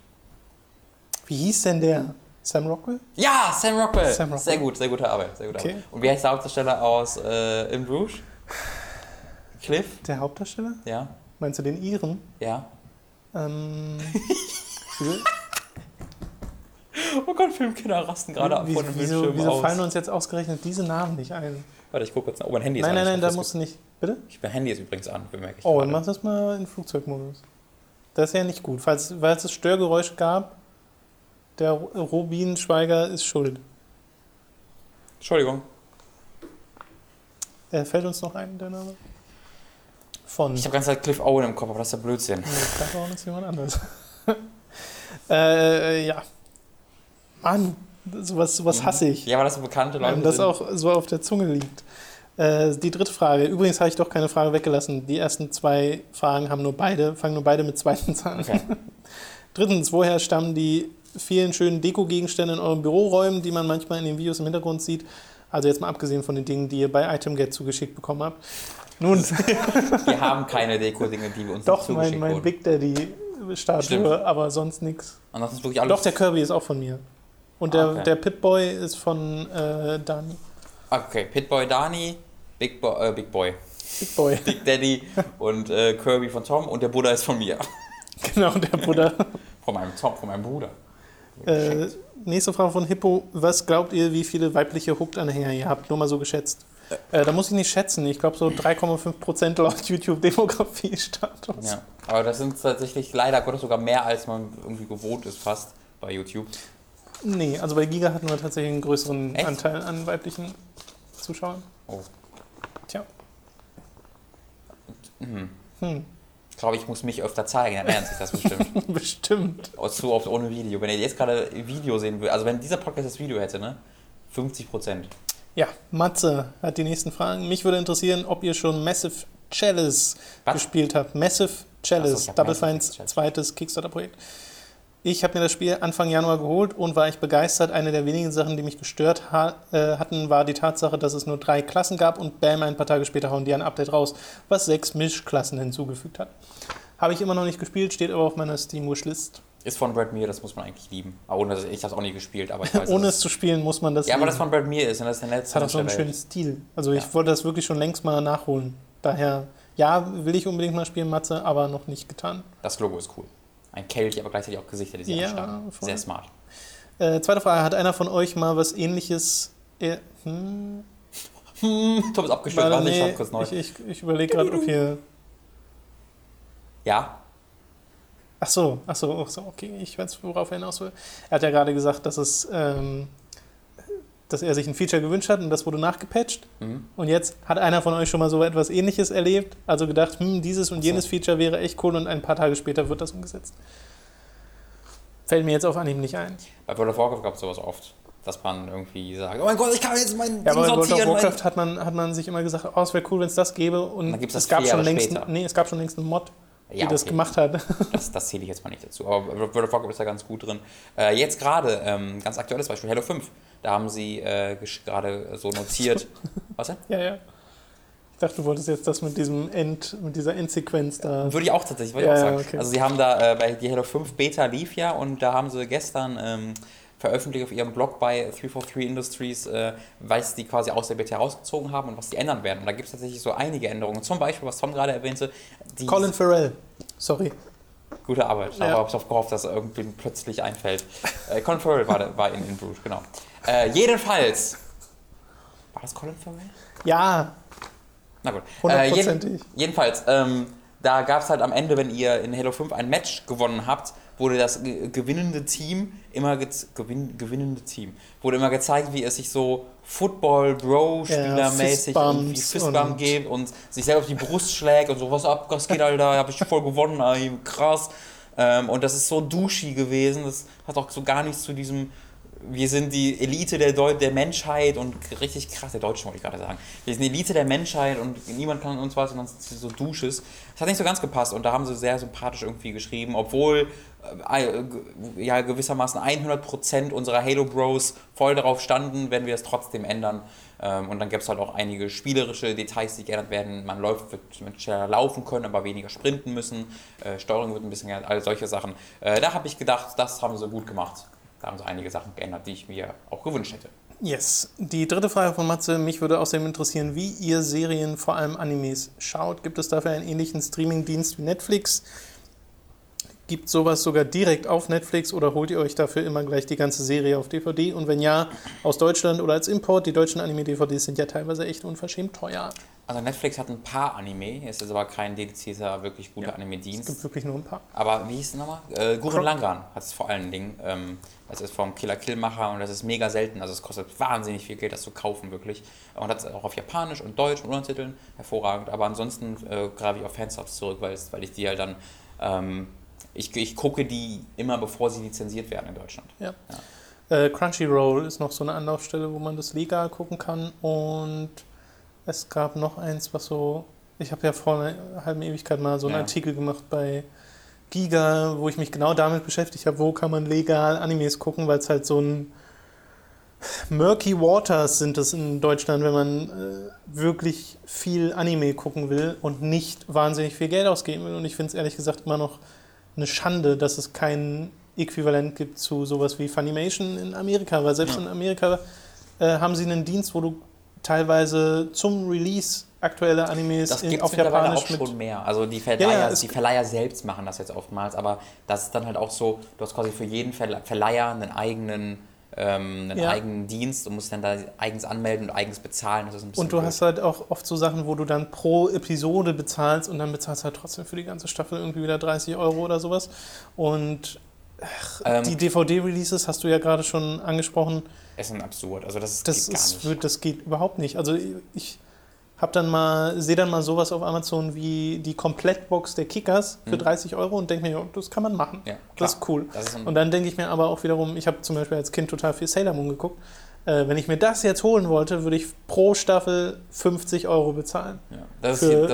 Wie hieß denn der? Sam Rockwell? Ja, Sam Rockwell! Sehr gute Arbeit. Und wie heißt der Hauptdarsteller aus In Bruges? Cliff? Der Hauptdarsteller? Ja. Meinst du den Iren? Ja. Oh Gott, Filmkinder rasten gerade ab von dem Bildschirm aus. Wieso fallen uns jetzt ausgerechnet diese Namen nicht ein? Warte, ich gucke kurz nach. Oh, mein Handy ist an. Nein, da musst du nicht. Bitte? Mein Handy ist übrigens an, bemerke ich. Oh, dann mach das mal in Flugzeugmodus. Das ist ja nicht gut. Falls es Störgeräusche gab, der Robin Schweiger ist schuld. Entschuldigung. Fällt uns noch ein, der Name? Ich habe ganz halt Cliff Owen im Kopf, aber das ist ja Blödsinn. Cliff Owen ist jemand anderes. Ja. Mann, sowas hasse ich. Ja, weil das so bekannte Leute sind. Das auch so auf der Zunge liegt. Die dritte Frage. Übrigens habe ich doch keine Frage weggelassen. Die ersten zwei Fragen fangen nur beide mit zweiten Zahlen an. Okay. Drittens, woher stammen die vielen schönen Deko-Gegenstände in euren Büroräumen, die man manchmal in den Videos im Hintergrund sieht? Also jetzt mal abgesehen von den Dingen, die ihr bei Itemget zugeschickt bekommen habt. Nun, wir haben keine Deko-Dinge, die wir uns zugeschickt wurden. Doch, mein Big Daddy Statue, aber sonst nichts. Doch, der Kirby ist auch von mir. Und der Pip-Boy ist von Dani. Okay, Pip-Boy, Dani, Big Boy. Big Daddy und Kirby von Tom und der Buddha ist von mir. Genau, der Buddha. Von meinem Bruder. Nächste Frage von Hippo. Was glaubt ihr, wie viele weibliche Hooked-Anhänger ihr habt? Nur mal so geschätzt. Da muss ich nicht schätzen. Ich glaube so 3,5% laut YouTube-Demografie-Status. Ja, aber das sind tatsächlich leider Gottes sogar mehr, als man irgendwie gewohnt ist fast bei YouTube. Nee, also bei Giga hatten wir tatsächlich einen größeren Anteil an weiblichen Zuschauern. Oh. Tja. Ich glaube, ich muss mich öfter zeigen, im Ernst ist das bestimmt. Bestimmt. So oft ohne Video. Wenn ihr jetzt gerade Video sehen würdet, also wenn dieser Podcast das Video hätte, ne? 50%. Ja, Matze hat die nächsten Fragen. Mich würde interessieren, ob ihr schon Massive Chalice gespielt habt. Massive Chalice, Double Fines zweites Kickstarter-Projekt. Ich habe mir das Spiel Anfang Januar geholt und war ich begeistert. Eine der wenigen Sachen, die mich gestört hatten, war die Tatsache, dass es nur 3 Klassen gab und bam, ein paar Tage später hauen die ein Update raus, was 6 Mischklassen hinzugefügt hat. Habe ich immer noch nicht gespielt, steht aber auf meiner Steam-Wishlist. Ist von Brad Mir, das muss man eigentlich lieben. Ich habe es auch nie gespielt, aber ich weiß ohne es zu spielen, muss man das lieben. Aber das von Brad Mir ist und das ist der letzte. Das hat auch so einen schönen Stil. Also ich wollte das wirklich schon längst mal nachholen. Daher, ja, will ich unbedingt mal spielen, Matze, aber noch nicht getan. Das Logo ist cool. Ein Kelch, aber gleichzeitig auch Gesichter, die sich anstarren. Sehr smart. Zweite Frage, hat einer von euch mal was Ähnliches... Tom ist abgestürzt, warte, ich schaff kurz neu. Ich überlege gerade, ob hier... Ja? Ach so, okay, ich weiß, worauf er hinaus will. Er hat ja gerade gesagt, dass er sich ein Feature gewünscht hat und das wurde nachgepatcht. Mhm. Und jetzt hat einer von euch schon mal so etwas Ähnliches erlebt, also gedacht, dieses und jenes Feature wäre echt cool und ein paar Tage später wird das umgesetzt. Fällt mir jetzt auf Anhieb nicht ein. Bei World of Warcraft gab es sowas oft, dass man irgendwie sagt, oh mein Gott, ich kann jetzt meinen Ding sortieren. Ja, bei World of Warcraft hat man sich immer gesagt, oh, es wäre cool, wenn es das gäbe. Und es gab schon längst einen Mod, die das gemacht hat. Das zähle ich jetzt mal nicht dazu, aber World of Warcraft ist da ganz gut drin. Jetzt gerade, ganz aktuelles Beispiel, Halo 5. Da haben sie gerade so notiert. Was denn? Ja. Ich dachte, du wolltest jetzt das mit dieser Endsequenz da... Würde ich auch tatsächlich, wollte ich auch sagen. Okay. Also sie haben da, die Halo 5 Beta lief ja und da haben sie gestern veröffentlicht auf ihrem Blog bei 343 Industries, was die quasi aus der Beta herausgezogen haben und was die ändern werden. Und da gibt es tatsächlich so einige Änderungen. Zum Beispiel, was Tom gerade erwähnte... Colin Farrell, sorry. Gute Arbeit, aber ich habe gehofft, dass er irgendwie plötzlich einfällt. Colin Farrell war in In Bruges, genau. Jedenfalls. War das Colin Farrell? Ja. Na gut. 100%. Jedenfalls, da gab es halt am Ende, wenn ihr in Halo 5 ein Match gewonnen habt, wurde das gewinnende Team immer gezeigt, wie es sich so Football-Bro-Spieler-mäßig irgendwie Fistbump gibt und sich selber auf die Brust schlägt und so, was ab, was geht, Alter, hab ich voll gewonnen, ey, krass. Und das ist so douchey gewesen, das hat auch so gar nichts zu diesem wir sind die Elite der Menschheit und richtig krass, der Deutschen wollte ich gerade sagen. Wir sind die Elite der Menschheit und niemand kann uns was, sondern so Dusches. Das hat nicht so ganz gepasst und da haben sie sehr sympathisch irgendwie geschrieben, obwohl gewissermaßen 100% unserer Halo Bros voll darauf standen, wenn wir es trotzdem ändern. Und dann gäbe es halt auch einige spielerische Details, die geändert werden. Man wird schneller laufen können, aber weniger sprinten müssen. Steuerung wird ein bisschen geändert, all solche Sachen. Da habe ich gedacht, das haben sie gut gemacht. Da haben so einige Sachen geändert, die ich mir auch gewünscht hätte. Yes. Die dritte Frage von Matze. Mich würde außerdem interessieren, wie ihr Serien, vor allem Animes, schaut. Gibt es dafür einen ähnlichen Streaming-Dienst wie Netflix? Gibt sowas sogar direkt auf Netflix oder holt ihr euch dafür immer gleich die ganze Serie auf DVD? Und wenn ja, aus Deutschland oder als Import? Die deutschen Anime-DVDs sind ja teilweise echt unverschämt teuer. Also Netflix hat ein paar Anime, es ist aber kein dedizierter, wirklich guter Anime-Dienst. Es gibt wirklich nur ein paar. Aber wie hieß es nochmal? Gurren Lagann hat es vor allen Dingen. Das ist vom Killer Killmacher und das ist mega selten. Also es kostet wahnsinnig viel Geld, das zu kaufen, wirklich. Und das ist auch auf Japanisch und Deutsch und Untertiteln hervorragend. Aber ansonsten greife ich auf Fansubs zurück, weil ich die halt dann... Ich gucke die immer, bevor sie lizenziert werden in Deutschland. Ja. Crunchyroll ist noch so eine Anlaufstelle, wo man das legal gucken kann. Und es gab noch eins, was so... Ich habe ja vor einer halben Ewigkeit mal so einen Artikel gemacht bei Giga, wo ich mich genau damit beschäftigt habe, wo kann man legal Animes gucken, weil es halt so ein... Murky Waters sind es in Deutschland, wenn man wirklich viel Anime gucken will und nicht wahnsinnig viel Geld ausgeben will. Und ich finde es ehrlich gesagt immer noch... eine Schande, dass es kein Äquivalent gibt zu sowas wie Funimation in Amerika, weil selbst in Amerika haben sie einen Dienst, wo du teilweise zum Release aktuelle Animes das in, auf Japanisch auch mit... schon mehr. Also die Verleiher selbst machen das jetzt oftmals, aber das ist dann halt auch so, du hast quasi für jeden Verleiher einen eigenen Dienst und musst dann da eigens anmelden und eigens bezahlen. Das ist ein bisschen und du hast halt auch oft so Sachen, wo du dann pro Episode bezahlst und dann bezahlst du halt trotzdem für die ganze Staffel irgendwie wieder 30 € oder sowas. Und die DVD-Releases hast du ja gerade schon angesprochen. Es ist absurd. Also das geht überhaupt nicht. Also ich sehe dann mal sowas auf Amazon wie die Komplettbox der Kickers für 30 € und denke mir, oh, das kann man machen. Ja, das ist cool. Das ist und dann denke ich mir aber auch wiederum, ich habe zum Beispiel als Kind total viel Sailor Moon geguckt. Wenn ich mir das jetzt holen wollte, würde ich pro Staffel 50 € bezahlen. Ja, pro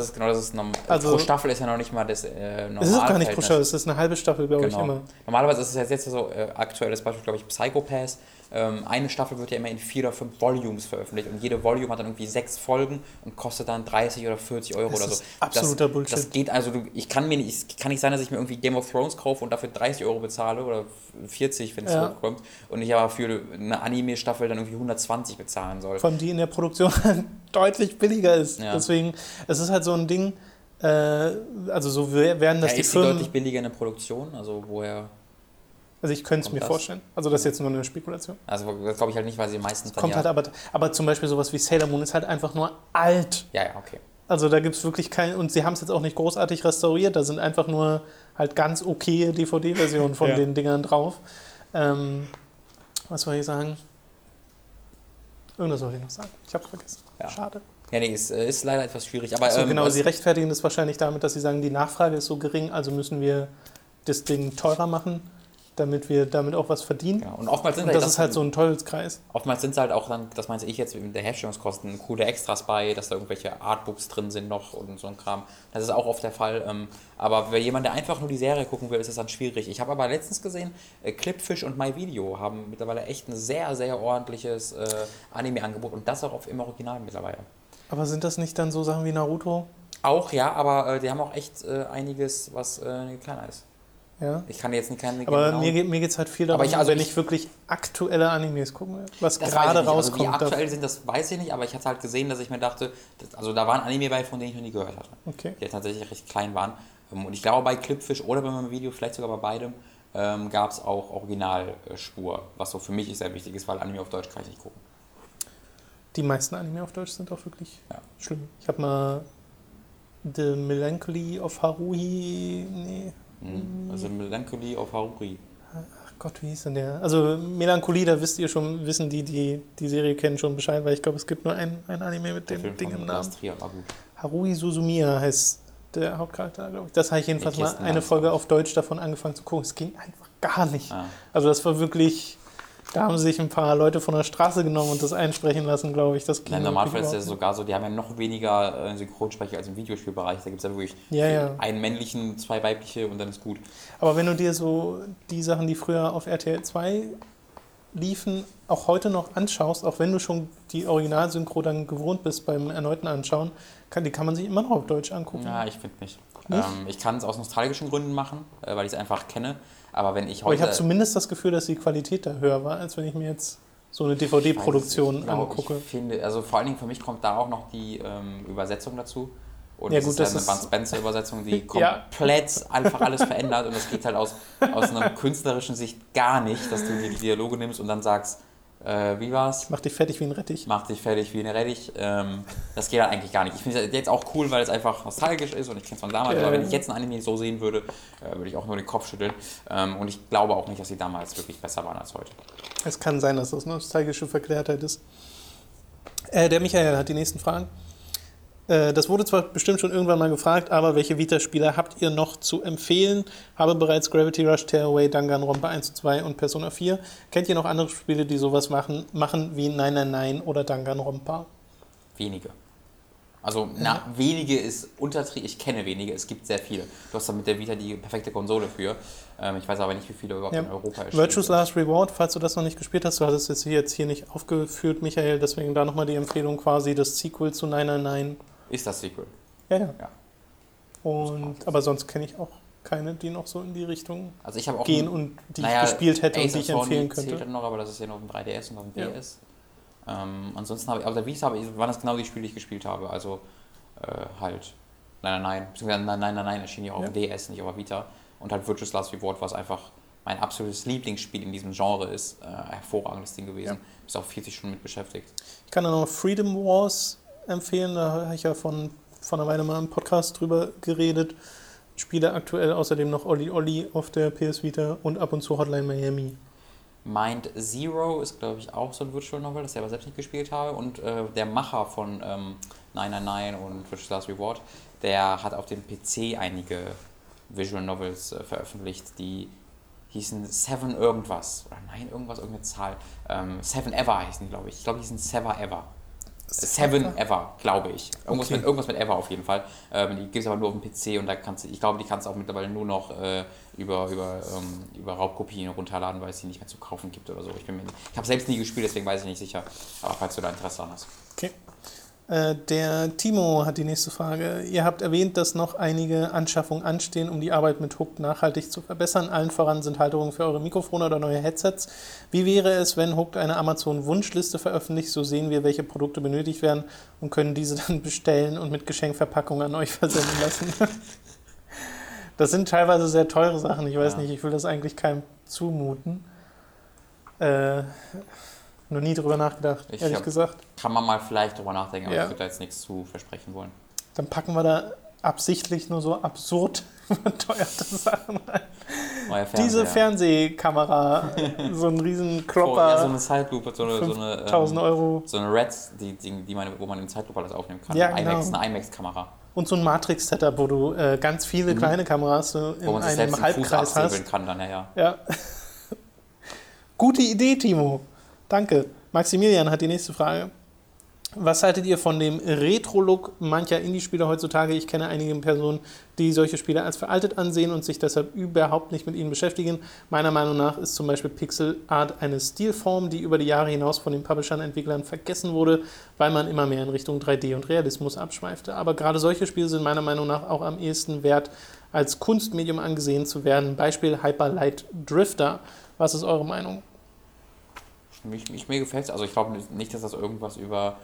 Staffel ist ja noch nicht mal das normal. Das ist gar nicht pro Staffel, das ist eine halbe Staffel, glaube ich, immer. Normalerweise ist es jetzt so, aktuelles Beispiel, glaube ich, Psychopaths. Eine Staffel wird ja immer in 4 oder 5 Volumes veröffentlicht und jede Volume hat dann irgendwie 6 Folgen und kostet dann 30 oder 40 € das oder so. Absoluter Bullshit. Das geht also, kann nicht sein, dass ich mir irgendwie Game of Thrones kaufe und dafür 30 € bezahle oder 40, wenn es hochkommt und ich aber für eine Anime-Staffel dann irgendwie 120 bezahlen soll. Vor allem die in der Produktion deutlich billiger ist. Ja. Deswegen, es ist halt so ein Ding, also so werden das die Firmen... Ist die deutlich billiger in der Produktion? Also woher... Also ich könnte es mir vorstellen. Also das ist jetzt nur eine Spekulation. Also das glaube ich halt nicht, weil sie meistens... Kommt halt aber zum Beispiel sowas wie Sailor Moon ist halt einfach nur alt. Ja, okay. Also da gibt es wirklich keinen... Und sie haben es jetzt auch nicht großartig restauriert. Da sind einfach nur halt ganz okaye DVD-Versionen von den Dingern drauf. Was soll ich sagen? Irgendwas wollte ich noch sagen. Ich habe es vergessen. Ja. Schade. Ja, nee, es ist leider etwas schwierig. Aber sie rechtfertigen das wahrscheinlich damit, dass sie sagen, die Nachfrage ist so gering, also müssen wir das Ding teurer machen, damit wir damit auch was verdienen. Ja, und oftmals sind das ist halt so ein Teufelskreis. Oftmals sind es halt auch dann, das meinte ich jetzt mit der Herstellungskosten, coole Extras bei, dass da irgendwelche Artbooks drin sind noch und so ein Kram. Das ist auch oft der Fall. Aber wenn jemand, der einfach nur die Serie gucken will, ist das dann schwierig. Ich habe aber letztens gesehen, Clipfish und MyVideo haben mittlerweile echt ein sehr, sehr ordentliches Anime-Angebot und das auch im Original mittlerweile. Aber sind das nicht dann so Sachen wie Naruto? Auch, ja, aber die haben auch echt einiges, was kleiner ist. Ja. Ich kann jetzt keine mir geht es halt viel darum, wenn ich wirklich aktuelle Animes gucke, was gerade rauskommt. Also wie aktuell sind, das weiß ich nicht, aber ich hatte halt gesehen, dass ich mir dachte, da waren Anime bei, von denen ich noch nie gehört hatte. Okay. Die tatsächlich recht klein waren. Und ich glaube, bei Clipfish oder bei meinem Video, vielleicht sogar bei beidem, gab es auch Originalspur, was so für mich sehr wichtig ist, weil Anime auf Deutsch kann ich nicht gucken. Die meisten Anime auf Deutsch sind auch wirklich schlimm. Ich habe mal The Melancholy of Haruhi... Nee. Also Melancholie auf Haruri. Ach Gott, wie hieß denn der? Also Melancholie, da wissen die Serie kennen schon Bescheid, weil ich glaube, es gibt nur ein Anime mit dem Ding im Namen. Haruhi Suzumiya heißt der Hauptcharakter, glaube ich. Das habe ich jedenfalls mal eine Folge auf Deutsch davon angefangen zu gucken. Es ging einfach gar nicht. Also das war wirklich... Da haben sich ein paar Leute von der Straße genommen und das einsprechen lassen, glaube ich. Das im Normalfall ist das sogar so, die haben ja noch weniger Synchronsprecher als im Videospielbereich. Da gibt es ja wirklich einen männlichen, 2 weibliche und dann ist gut. Aber wenn du dir so die Sachen, die früher auf RTL 2 liefen, auch heute noch anschaust, auch wenn du schon die Originalsynchro dann gewohnt bist beim erneuten Anschauen, die kann man sich immer noch auf Deutsch angucken. Ja, ich finde nicht. Ich kann es aus nostalgischen Gründen machen, weil ich es einfach kenne. Aber wenn ich heute... Aber ich habe zumindest das Gefühl, dass die Qualität da höher war, als wenn ich mir jetzt so eine DVD-Produktion angucke. Ich finde, also vor allen Dingen für mich kommt da auch noch die Übersetzung dazu. Und das ist eine Bud Spencer-Übersetzung, die komplett einfach alles verändert. Und das geht halt aus einer künstlerischen Sicht gar nicht, dass du die Dialoge nimmst und dann sagst, wie war's? Mach dich fertig wie ein Rettich. Das geht halt eigentlich gar nicht. Ich finde es jetzt auch cool, weil es einfach nostalgisch ist und ich kenne es von damals. Aber wenn ich jetzt ein Anime so sehen würde, würde ich auch nur den Kopf schütteln. Und ich glaube auch nicht, dass die damals wirklich besser waren als heute. Es kann sein, dass das eine nostalgische Verklärtheit ist. Der Michael hat die nächsten Fragen. Das wurde zwar bestimmt schon irgendwann mal gefragt, aber welche Vita-Spieler habt ihr noch zu empfehlen? Habe bereits Gravity Rush, Tearaway, Danganronpa 1-2 und Persona 4. Kennt ihr noch andere Spiele, die sowas machen wie 999 oder Danganronpa? Wenige. Also wenige ist untertrieben. Ich kenne wenige, es gibt sehr viele. Du hast da mit der Vita die perfekte Konsole für. Ich weiß aber nicht, wie viele überhaupt in Europa erscheinen. Virtue's Last Reward, falls du das noch nicht gespielt hast, du hattest es jetzt hier nicht aufgeführt, Michael, deswegen da nochmal die Empfehlung quasi, das Sequel zu 999. Ist das Sequel. Ja. Und, aber sonst kenne ich auch keine, die noch so in die Richtung also ich auch gehen und die ich gespielt hätte und die ich empfehlen könnte. Zählt noch, aber das ist ja noch auf dem 3DS und auf dem DS. Ja. Ansonsten habe ich auf der Wii waren das genau die Spiele, die ich gespielt habe. Also halt 999, beziehungsweise 999 erschien ja auch auf dem DS, nicht auf der Vita. Und halt Virtue's Last Reward, was einfach mein absolutes Lieblingsspiel in diesem Genre ist. Ein hervorragendes Ding gewesen. Ich bin auch 40 Stunden mit beschäftigt. Ich kann da noch Freedom Wars empfehlen. Da habe ich ja von einer Weile mal im Podcast drüber geredet. Spiele aktuell außerdem noch Olli Olli auf der PS Vita und ab und zu Hotline Miami. Mind Zero ist, glaube ich, auch so ein Virtual Novel, das ich aber selbst nicht gespielt habe. Und der Macher von 999 und Virtue's Last Reward, der hat auf dem PC einige Visual Novels veröffentlicht, die hießen Seven irgendwas. Oder nein, irgendwas, irgendeine Zahl. Seven Ever hießen die, glaube ich. Ich glaube, die hießen Sever Ever. Seven Ever, glaube ich. Irgendwas mit Ever auf jeden Fall. Die gibt es aber nur auf dem PC und da kannst du auch mittlerweile nur noch über Raubkopien runterladen, weil es die nicht mehr zu kaufen gibt oder so. Ich habe selbst nie gespielt, deswegen weiß ich nicht sicher. Aber falls du da Interesse dran hast. Okay. Der Timo hat die nächste Frage. Ihr habt erwähnt, dass noch einige Anschaffungen anstehen, um die Arbeit mit Hooked nachhaltig zu verbessern. Allen voran sind Halterungen für eure Mikrofone oder neue Headsets. Wie wäre es, wenn Hooked eine Amazon-Wunschliste veröffentlicht? So sehen wir, welche Produkte benötigt werden und können diese dann bestellen und mit Geschenkverpackung an euch versenden lassen. Das sind teilweise sehr teure Sachen. Ich weiß nicht, ich will das eigentlich keinem zumuten. Noch nie drüber nachgedacht, ehrlich gesagt. Kann man mal vielleicht drüber nachdenken, aber ich würde da jetzt nichts zu versprechen wollen. Dann packen wir da absichtlich nur so absurd verteuerte Sachen rein. Diese Fernsehkamera, so ein riesen Cropper. So eine Zeitlupe, so eine 1.000 Euro. So eine Reds, wo man im Zeitlupe alles aufnehmen kann. Ja, genau. Eine IMAX-Kamera. Und so ein Matrix-Setup, wo du ganz viele kleine Kameras wo man sich selbst im Halbkreis Fuß absäbeln kann dann, ja. Gute Idee, Timo. Danke. Maximilian hat die nächste Frage. Was haltet ihr von dem Retro-Look mancher Indie-Spieler heutzutage? Ich kenne einige Personen, die solche Spiele als veraltet ansehen und sich deshalb überhaupt nicht mit ihnen beschäftigen. Meiner Meinung nach ist zum Beispiel Pixel Art eine Stilform, die über die Jahre hinaus von den Publishern und Entwicklern vergessen wurde, weil man immer mehr in Richtung 3D und Realismus abschweifte. Aber gerade solche Spiele sind meiner Meinung nach auch am ehesten wert, als Kunstmedium angesehen zu werden. Beispiel Hyper Light Drifter. Was ist eure Meinung? Mir gefällt es. Also ich glaube nicht, dass das irgendwas über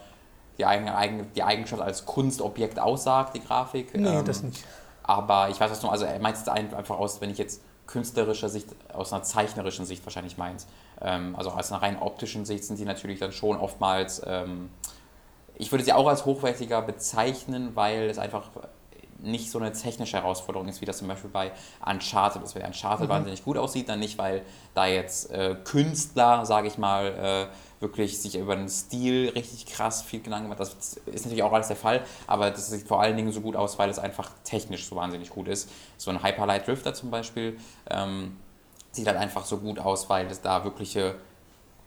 die Eigenschaft als Kunstobjekt aussagt, die Grafik. Nee, das nicht. Aber ich weiß, was du meinst, einfach aus, wenn ich jetzt künstlerischer Sicht, aus einer zeichnerischen Sicht wahrscheinlich meinst. Also aus einer rein optischen Sicht sind die natürlich dann schon oftmals, ich würde sie auch als hochwertiger bezeichnen, weil es einfach nicht so eine technische Herausforderung ist, wie das zum Beispiel bei Uncharted ist. Wenn Uncharted wahnsinnig gut aussieht, dann nicht, weil da jetzt Künstler, sage ich mal, wirklich sich über den Stil richtig krass viel Gedanken macht. Das ist natürlich auch alles der Fall, aber das sieht vor allen Dingen so gut aus, weil es einfach technisch so wahnsinnig gut ist. So ein Hyper Light Drifter zum Beispiel sieht halt einfach so gut aus, weil es da wirkliche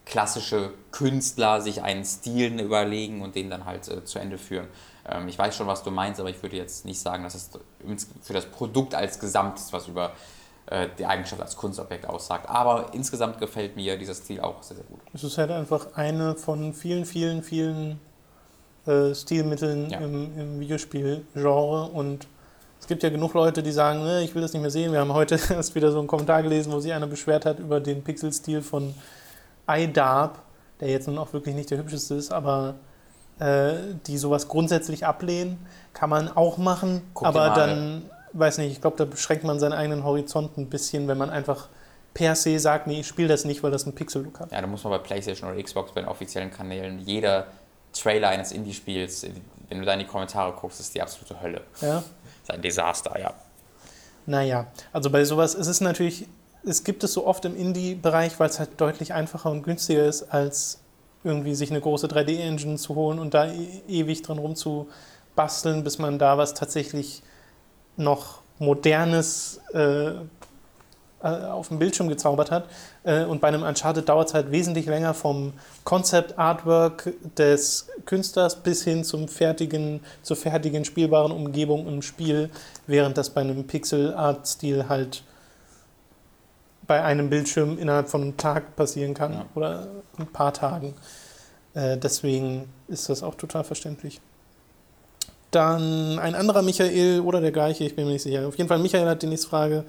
klassische Künstler sich einen Stil überlegen und den dann halt zu Ende führen. Ich weiß schon, was du meinst, aber ich würde jetzt nicht sagen, dass es für das Produkt als Gesamtes was über die Eigenschaft als Kunstobjekt aussagt. Aber insgesamt gefällt mir dieser Stil auch sehr, sehr gut. Es ist halt einfach eine von vielen, vielen, vielen Stilmitteln im Videospielgenre. Und es gibt ja genug Leute, die sagen, ne, ich will das nicht mehr sehen. Wir haben heute erst wieder so einen Kommentar gelesen, wo sich einer beschwert hat über den Pixelstil von iDarb, der jetzt nun auch wirklich nicht der hübscheste ist, aber die sowas grundsätzlich ablehnen, kann man auch machen, aber dann, weiß nicht, ich glaube, da beschränkt man seinen eigenen Horizont ein bisschen, wenn man einfach per se sagt, nee, ich spiele das nicht, weil das einen Pixel-Look hat. Ja, da muss man bei Playstation oder Xbox, bei den offiziellen Kanälen, jeder Trailer eines Indie-Spiels, wenn du da in die Kommentare guckst, ist die absolute Hölle. Ja? Das ist ein Desaster, ja. Naja, also bei sowas, es gibt es so oft im Indie-Bereich, weil es halt deutlich einfacher und günstiger ist, als irgendwie sich eine große 3D-Engine zu holen und da ewig dran rumzubasteln, bis man da was tatsächlich noch Modernes auf dem Bildschirm gezaubert hat. Und bei einem Uncharted dauert es halt wesentlich länger vom Concept-Artwork des Künstlers bis hin zur fertigen spielbaren Umgebung im Spiel, während das bei einem Pixel-Art-Stil halt bei einem Bildschirm innerhalb von einem Tag passieren kann oder ein paar Tagen. Deswegen ist das auch total verständlich. Dann ein anderer Michael oder der gleiche, ich bin mir nicht sicher. Auf jeden Fall, Michael hat die nächste Frage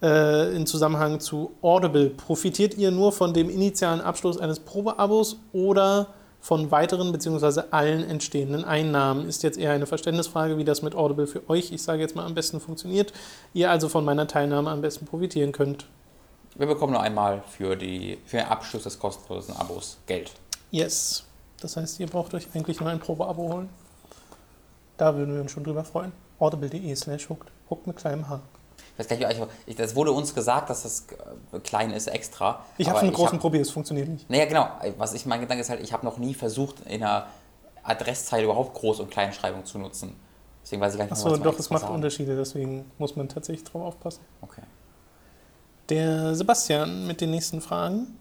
in Zusammenhang zu Audible. Profitiert ihr nur von dem initialen Abschluss eines Probeabos oder von weiteren bzw. allen entstehenden Einnahmen? Ist jetzt eher eine Verständnisfrage, wie das mit Audible für euch, ich sage jetzt mal, am besten funktioniert. Ihr also von meiner Teilnahme am besten profitieren könnt. Wir bekommen nur einmal für den Abschluss des kostenlosen Abos Geld. Yes. Das heißt, ihr braucht euch eigentlich nur ein Probeabo holen. Da würden wir uns schon drüber freuen. audible.de/hooked. Hooked mit kleinem H. Das wurde uns gesagt, dass das klein ist extra. Ich habe schon einen großen probiert, es funktioniert nicht. Naja, genau. Mein Gedanke ist halt, ich habe noch nie versucht, in einer Adresszeile überhaupt Groß- und Kleinschreibung zu nutzen. Deswegen weiß ich gar nicht, was doch, es macht Unterschiede, deswegen muss man tatsächlich drauf aufpassen. Okay. Der Sebastian mit den nächsten Fragen.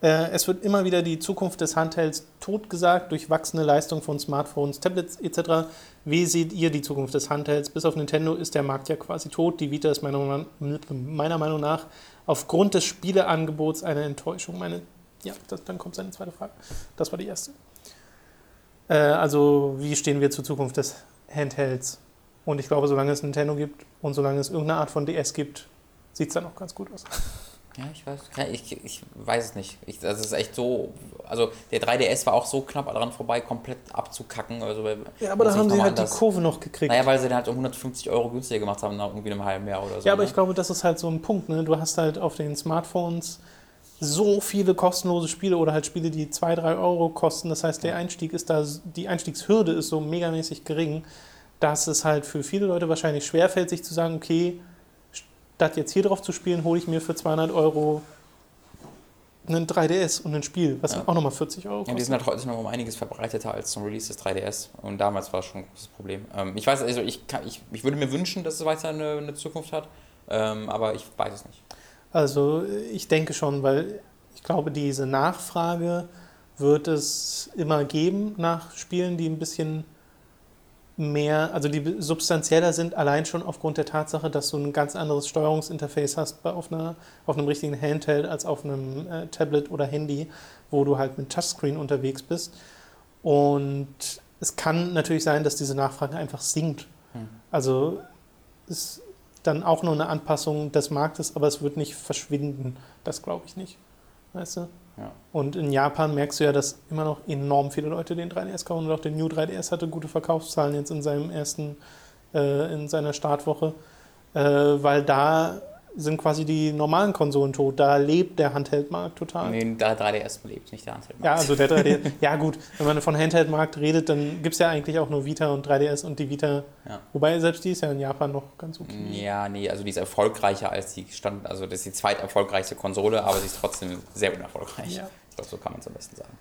Es wird immer wieder die Zukunft des Handhelds totgesagt durch wachsende Leistung von Smartphones, Tablets etc. Wie seht ihr die Zukunft des Handhelds? Bis auf Nintendo ist der Markt ja quasi tot. Die Vita ist meiner Meinung nach aufgrund des Spieleangebots eine Enttäuschung. Dann kommt seine zweite Frage. Das war die erste. Also wie stehen wir zur Zukunft des Handhelds? Und ich glaube, solange es Nintendo gibt und solange es irgendeine Art von DS gibt, sieht es dann auch ganz gut aus. Ja, ich weiß es nicht. Das ist echt so, also der 3DS war auch so knapp daran vorbei, komplett abzukacken. Also, ja, aber da haben sie halt die Kurve noch gekriegt. Naja, weil sie dann halt um 150 € günstiger gemacht haben, nach irgendwie einem halben Jahr oder so. Ja, aber ich glaube, das ist halt so ein Punkt, ne? Du hast halt auf den Smartphones so viele kostenlose Spiele oder halt Spiele, die 2-3 € kosten. Das heißt, die Einstiegshürde ist so megamäßig gering, dass es halt für viele Leute wahrscheinlich schwerfällt, sich zu sagen, okay, statt jetzt hier drauf zu spielen, hole ich mir für 200 € einen 3DS und ein Spiel, was auch nochmal 40 € kostet. Ja, die sind halt heute noch um einiges verbreiteter als zum Release des 3DS. Und damals war es schon ein großes Problem. Ich weiß, also ich würde mir wünschen, dass es weiter eine Zukunft hat, aber ich weiß es nicht. Also ich denke schon, weil ich glaube, diese Nachfrage wird es immer geben nach Spielen, die ein bisschen mehr, also die substanzieller sind, allein schon aufgrund der Tatsache, dass du ein ganz anderes Steuerungsinterface hast auf einem richtigen Handheld als auf einem Tablet oder Handy, wo du halt mit Touchscreen unterwegs bist. Und es kann natürlich sein, dass diese Nachfrage einfach sinkt. Also ist dann auch nur eine Anpassung des Marktes, aber es wird nicht verschwinden. Das glaube ich nicht. Weißt du? Ja. Und in Japan merkst du ja, dass immer noch enorm viele Leute den 3DS kaufen und auch der New 3DS hatte gute Verkaufszahlen jetzt in seiner Startwoche, weil da sind quasi die normalen Konsolen tot, da lebt der Handheld-Markt total. Nee, der 3DS lebt nicht, der Handheld-Markt. Ja, also der 3DS, ja gut, wenn man von Handheld-Markt redet, dann gibt es ja eigentlich auch nur Vita und 3DS und die Vita, wobei selbst die ist ja in Japan noch ganz okay. Ja, nee, also die ist erfolgreicher als also das ist die zweiterfolgreichste Konsole, aber sie ist trotzdem sehr unerfolgreich. Ja. Ich glaube, so kann man es am besten sagen.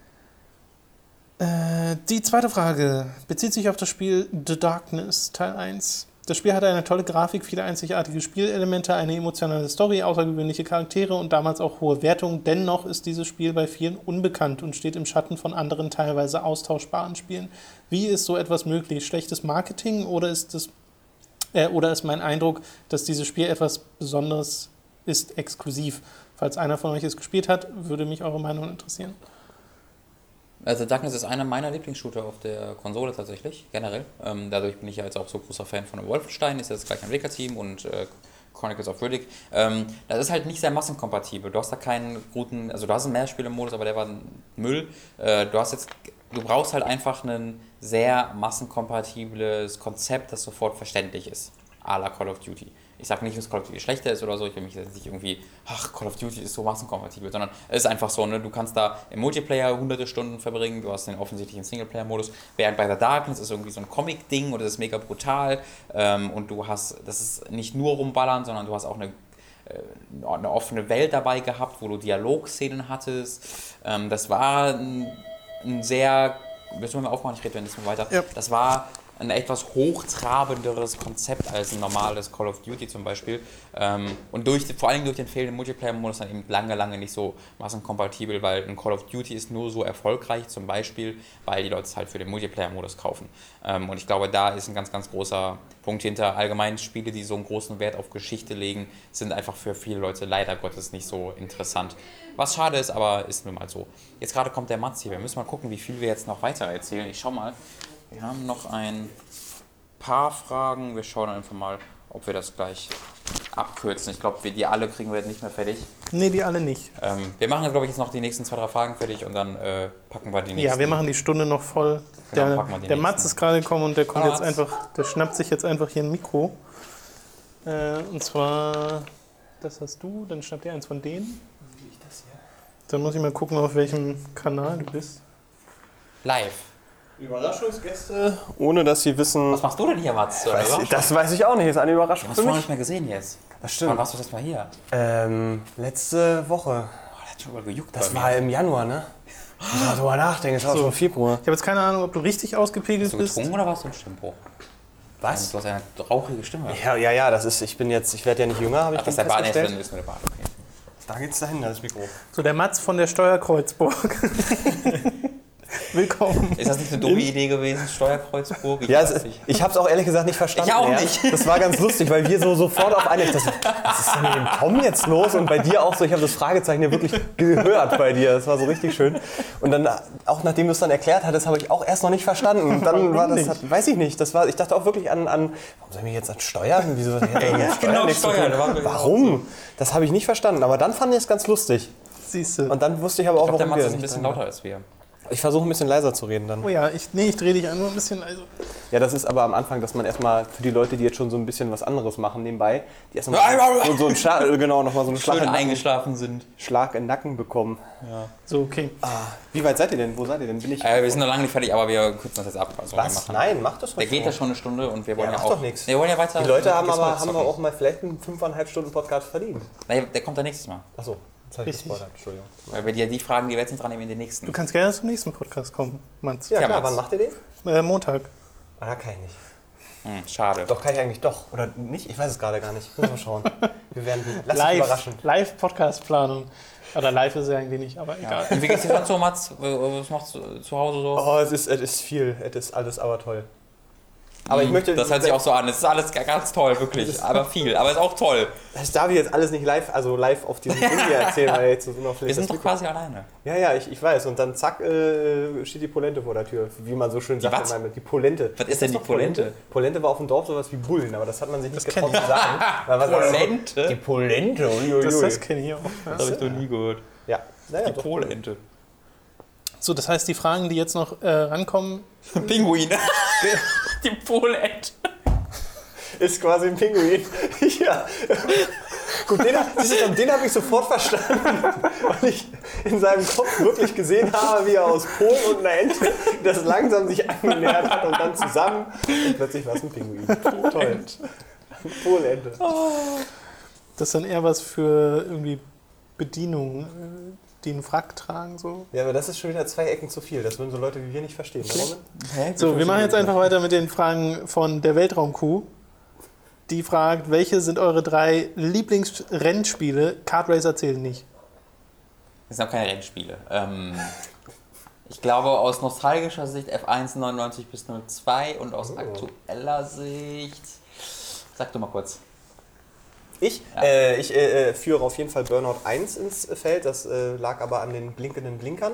Die zweite Frage bezieht sich auf das Spiel The Darkness Teil 1. Das Spiel hatte eine tolle Grafik, viele einzigartige Spielelemente, eine emotionale Story, außergewöhnliche Charaktere und damals auch hohe Wertungen. Dennoch ist dieses Spiel bei vielen unbekannt und steht im Schatten von anderen teilweise austauschbaren Spielen. Wie ist so etwas möglich? Schlechtes Marketing oder ist mein Eindruck, dass dieses Spiel etwas Besonderes ist, exklusiv? Falls einer von euch es gespielt hat, würde mich eure Meinung interessieren. Also Darkness ist einer meiner Lieblingsshooter auf der Konsole tatsächlich, generell. Dadurch bin ich ja jetzt auch so großer Fan von Wolfenstein, ist ja das gleiche Entwicklerteam und Chronicles of Riddick. Das ist halt nicht sehr massenkompatibel. Du hast da keinen guten, also du hast einen Mehrspielermodus, aber der war Müll. Du brauchst halt einfach ein sehr massenkompatibles Konzept, das sofort verständlich ist, à la Call of Duty. Ich sage nicht, dass Call of Duty schlechter ist oder so, ich will mich jetzt nicht irgendwie, Call of Duty ist so massenkompatibel, sondern es ist einfach so, ne? Du kannst da im Multiplayer hunderte Stunden verbringen, du hast den offensichtlichen Singleplayer-Modus, während bei The Darkness ist irgendwie so ein Comic-Ding oder das ist mega brutal und das ist nicht nur rumballern, sondern du hast auch eine offene Welt dabei gehabt, wo du Dialogszenen hattest, das war ein sehr, willst du mal aufmachen, ich rede ein bisschen weiter, ja. Das war ein etwas hochtrabenderes Konzept als ein normales Call of Duty zum Beispiel und vor allem durch den fehlenden Multiplayer-Modus dann eben lange, lange nicht so massenkompatibel, weil ein Call of Duty ist nur so erfolgreich zum Beispiel, weil die Leute es halt für den Multiplayer-Modus kaufen und ich glaube, da ist ein ganz, ganz großer Punkt hinter. Allgemein Spiele, die so einen großen Wert auf Geschichte legen, sind einfach für viele Leute leider Gottes nicht so interessant. Was schade ist, aber ist nun mal so. Jetzt gerade kommt der Matz hier, wir müssen mal gucken, wie viel wir jetzt noch weiter erzählen. Ich schau mal. Wir haben noch ein paar Fragen. Wir schauen einfach mal, ob wir das gleich abkürzen. Ich glaube, die alle kriegen wir jetzt nicht mehr fertig. Nee, die alle nicht. Wir machen, glaube ich, jetzt noch die nächsten 2-3 Fragen fertig und dann packen wir die nächsten. Ja, wir machen die Stunde noch voll. Genau, der Mats ist gerade gekommen und der kommt jetzt einfach, der schnappt sich jetzt einfach hier ein Mikro. Und zwar, das hast du, dann schnappt er eins von denen. Wie ich das hier? Dann muss ich mal gucken, auf welchem Kanal du bist. Live. Überraschungsgäste, ohne dass sie wissen... Was machst du denn hier, Mats? Das weiß ich auch nicht, das ist eine Überraschung für mich. Du hast noch nicht mehr gesehen jetzt. Das stimmt. Wann warst du das mal hier? Letzte Woche. Oh, das hat schon mal gejuckt. Das war im Januar, ne? Ich muss mal drüber nachdenken, das war schon im Februar. Ich habe jetzt keine Ahnung, ob du richtig ausgepegelt bist. Hast du getrunken oder warst du im Stimmbruch? Was? Du hast eine rauchige Stimme. Ja, das ist, ich werde ja nicht jünger, habe ich das festgestellt. Das ist der Bart, okay. Da geht's dahinter, das Mikro. So, der Mats von der Steuerkreuzburg. Willkommen. Ist das nicht eine dumme Idee gewesen, Steuerkreuzburg? Ich habe es auch ehrlich gesagt nicht verstanden. Ich auch nicht. Das war ganz lustig, weil wir so sofort auf eine... Was ist denn mit dem Tom jetzt los? Und bei dir auch so, ich habe das Fragezeichen ja wirklich gehört bei dir. Das war so richtig schön. Und dann, auch nachdem du es dann erklärt hattest, habe ich auch erst noch nicht verstanden. Und dann war das, weiß ich nicht, das war, ich dachte auch wirklich an warum soll ich jetzt an Steuern? Wieso? Genau, Steuern. Warum? Das habe ich nicht verstanden. Aber dann fand ich es ganz lustig. Siehst du. Und dann wusste ich aber auch, warum wir... Ich glaube, der Mann ist ein bisschen lauter als wir. Ich versuche ein bisschen leiser zu reden dann. Oh ja, ich drehe dich an, nur ein bisschen leiser. Ja, das ist aber am Anfang, dass man erstmal für die Leute, die jetzt schon so ein bisschen was anderes machen nebenbei, die erstmal nochmal so einen Schlag eingeschlafen sind. Schlag in den Nacken bekommen. Ja. So, okay. Wie weit seid ihr denn? Wo seid ihr denn? Wir sind noch lange nicht fertig, aber wir kürzen das jetzt ab. Also was? Nein, mach das ruhig. Der geht ja schon eine Stunde und wir wollen ja auch... doch nichts. Wir wollen ja weiter... Die Leute haben wir auch mal vielleicht einen 5,5 Stunden Podcast verdient. Nein, der kommt dann nächstes Mal. Ach so. Entschuldigung. Weil wir dir die Fragen, die wir jetzt nicht dran nehmen, in den nächsten. Du kannst gerne zum nächsten Podcast kommen, Manz. Ja, klar. Mats. Wann macht ihr den? Montag. Ah, kann ich nicht. Schade. Doch, kann ich eigentlich doch. Oder nicht? Ich weiß es gerade gar nicht. Müssen wir schauen. Wir werden live überraschen. Live-Podcast-Planung. Oder live ist ja eigentlich nicht, aber egal. Ja. Wie geht's dir sonst so, Mats? Was machst du zu Hause so? Oh, es ist viel. Es ist alles aber toll. Aber ich möchte, das hört sich auch so an. Es ist alles ganz toll, wirklich. Aber viel. Aber es ist auch toll. Das darf ich jetzt alles nicht live auf diesem Handy erzählen, weil jetzt so noch wir sind doch quasi alleine. Ja, ich weiß. Und dann zack, steht die Polente vor der Tür. Wie man so schön sagt. Die Polente. Was ist denn die Polente? Polente war auf dem Dorf sowas wie Bullen, aber das hat man sich nicht getraut zu sagen. Polente? Die Polente. Das kenne ich auch. Das habe ich noch nie gehört. Ja. Naja, die Polente. So, das heißt, die Fragen, die jetzt noch rankommen... Pinguine. Die Polente. Ist quasi ein Pinguin. Ja. Gut, den habe ich sofort verstanden, weil ich in seinem Kopf wirklich gesehen habe, wie er aus Pol und einer Ente das langsam sich angenähert hat und dann zusammen. Und plötzlich war es ein Pinguin. Toll. Polente. Oh. Das ist dann eher was für irgendwie Bedienung, die einen Frack tragen, so. Ja, aber das ist schon wieder 2 Ecken zu viel. Das würden so Leute wie wir nicht verstehen. Okay. So, wir machen jetzt einfach weiter mit den Fragen von der Weltraumkuh. Die fragt, welche sind eure 3 Lieblingsrennspiele? Kart Racer zählen nicht. Das sind auch keine Rennspiele. Ich glaube, aus nostalgischer Sicht F1 99 bis 02 und aus aktueller Sicht... Sag du mal kurz. Ich führe auf jeden Fall Burnout 1 ins Feld, das lag aber an den blinkenden Blinkern.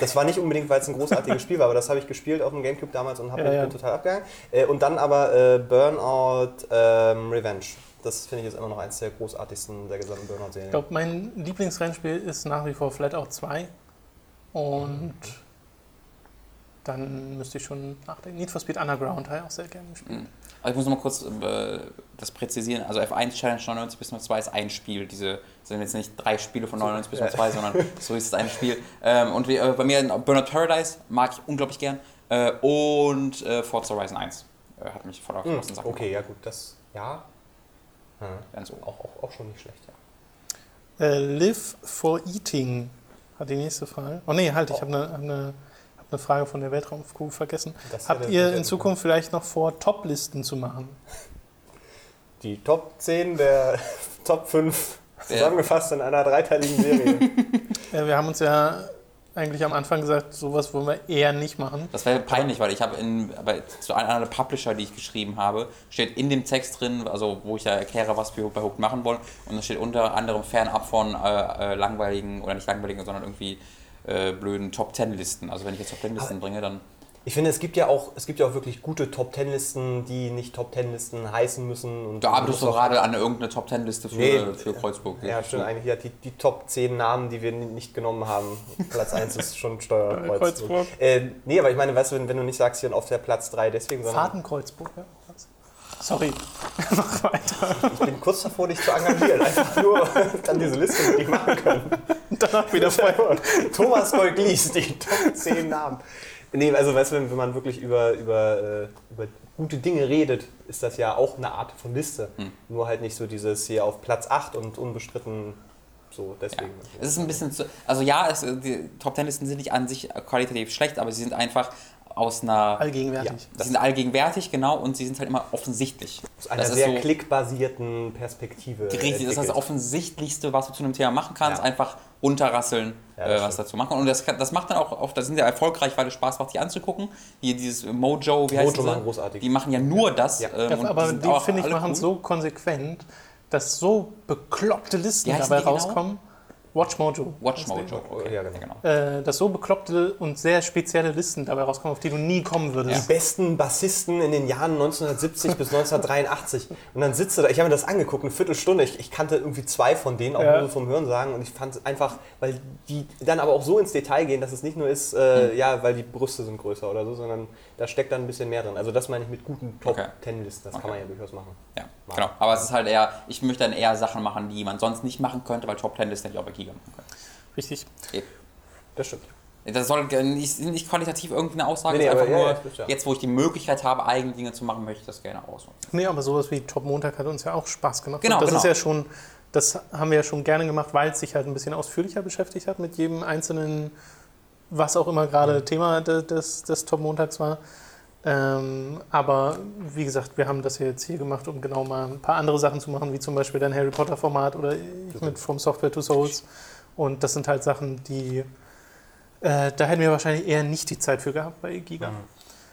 Das war nicht unbedingt, weil es ein großartiges Spiel war, aber das habe ich gespielt auf dem Gamecube damals und bin total abgegangen. Und dann aber Burnout Revenge. Das finde ich jetzt immer noch eins der großartigsten der gesamten Burnout-Serien. Ich glaube, mein Lieblingsrennspiel ist nach wie vor Flatout 2 und dann müsste ich schon nachdenken. Need for Speed Underground habe ich auch sehr gerne gespielt. Also ich muss noch mal kurz das präzisieren. Also F1 Challenge 99 bis 02 ist ein Spiel. Diese sind jetzt nicht 3 Spiele von 99 bis 02, sondern so ist es ein Spiel. Und bei mir Burnout Paradise mag ich unglaublich gern. Und Forza Horizon 1 hat mich voll auf den Sachen gemacht. Okay, ja gut, das auch schon nicht schlecht. Ja. Live for Eating hat die nächste Frage. Oh nee, halt, ich habe eine Frage von der Weltraumkuh vergessen. Habt ihr in Zukunft vielleicht noch vor, Top-Listen zu machen? Die Top 10 der Top 5 zusammengefasst in einer dreiteiligen Serie. Wir haben uns ja eigentlich am Anfang gesagt, sowas wollen wir eher nicht machen. Das wäre peinlich, weil ich habe zu einer der Publisher, die ich geschrieben habe, steht in dem Text drin, also wo ich ja erkläre, was wir bei Hooked machen wollen, und da steht unter anderem fernab von langweiligen, oder nicht langweiligen, sondern irgendwie blöden Top-10-Listen. Also wenn ich jetzt Top-10-Listen bringe, dann Ich finde, es gibt ja auch wirklich gute Top-10-Listen, die nicht Top-10-Listen heißen müssen. Und da arbeitest du gerade an irgendeiner Top-10-Liste für Kreuzburg. Ja, stimmt. Eigentlich ja, die Top-10-Namen, die wir nicht genommen haben. Platz 1 ist schon Steuerkreuzburg. Nee, aber ich meine, weißt du, wenn du nicht sagst, hier auf der Platz 3, deswegen... Fahrtenkreuzburg, ja. Sorry, mach weiter. Ich bin kurz davor, dich zu engagieren. Einfach nur dann diese Liste mit dir machen können. Und danach wieder voll. Thomas Gold-Glies, die Top-10-Namen. Nee, also weißt du, wenn man wirklich über gute Dinge redet, ist das ja auch eine Art von Liste. Hm. Nur halt nicht so dieses hier auf Platz 8 und unbestritten so, deswegen. Ja. Es ist ein bisschen zu, also ja, die Top-10-Listen sind nicht an sich qualitativ schlecht, aber sie sind einfach aus einer... Allgegenwärtig. Ja, sie sind allgegenwärtig, genau, und sie sind halt immer offensichtlich. Aus einer sehr so klickbasierten Perspektive. Richtig, das ist das Offensichtlichste, was du zu einem Thema machen kannst, einfach... unterrasseln, ja, was dazu machen. Und das macht dann auch, da sind sie erfolgreich, weil es Spaß macht, die anzugucken. Hier dieses Mojo, wie heißt das? Mojo, großartig. Die machen ja nur das. Ja. Aber die, finde ich, machen es so konsequent, dass so bekloppte Listen dabei rauskommen. Genau? Watch Mojo. Okay. Ja, genau. Dass so bekloppte und sehr spezielle Listen dabei rauskommen, auf die du nie kommen würdest. Ja. Die besten Bassisten in den Jahren 1970 bis 1983. Und dann sitzt du da, ich habe mir das angeguckt, eine Viertelstunde, ich kannte irgendwie 2 von denen, auch nur vom Hörensagen, und ich fand es einfach, weil die dann aber auch so ins Detail gehen, dass es nicht nur ist, weil die Brüste sind größer oder so, sondern da steckt dann ein bisschen mehr drin. Also das meine ich mit guten Top-10-Listen, das kann man ja durchaus machen. Ja, genau. Aber es ist halt eher, ich möchte dann eher Sachen machen, die man sonst nicht machen könnte, weil Top-10-Listen nicht auch bei Giga machen können. Richtig. Eben. Das stimmt. Das soll nicht qualitativ irgendeine Aussage, nee, einfach nur, jetzt wo ich die Möglichkeit habe, eigene Dinge zu machen, möchte ich das gerne ausmachen. Nee, aber sowas wie Top Montag hat uns ja auch Spaß gemacht. Genau, das ist ja schon, das haben wir ja schon gerne gemacht, weil es sich halt ein bisschen ausführlicher beschäftigt hat mit jedem einzelnen, was auch immer gerade Thema des Top Montags war. Aber wie gesagt, wir haben das ja jetzt hier gemacht, um genau mal ein paar andere Sachen zu machen, wie zum Beispiel dein Harry Potter Format oder mit From Software to Souls. Und das sind halt Sachen, die da hätten wir wahrscheinlich eher nicht die Zeit für gehabt bei Giga.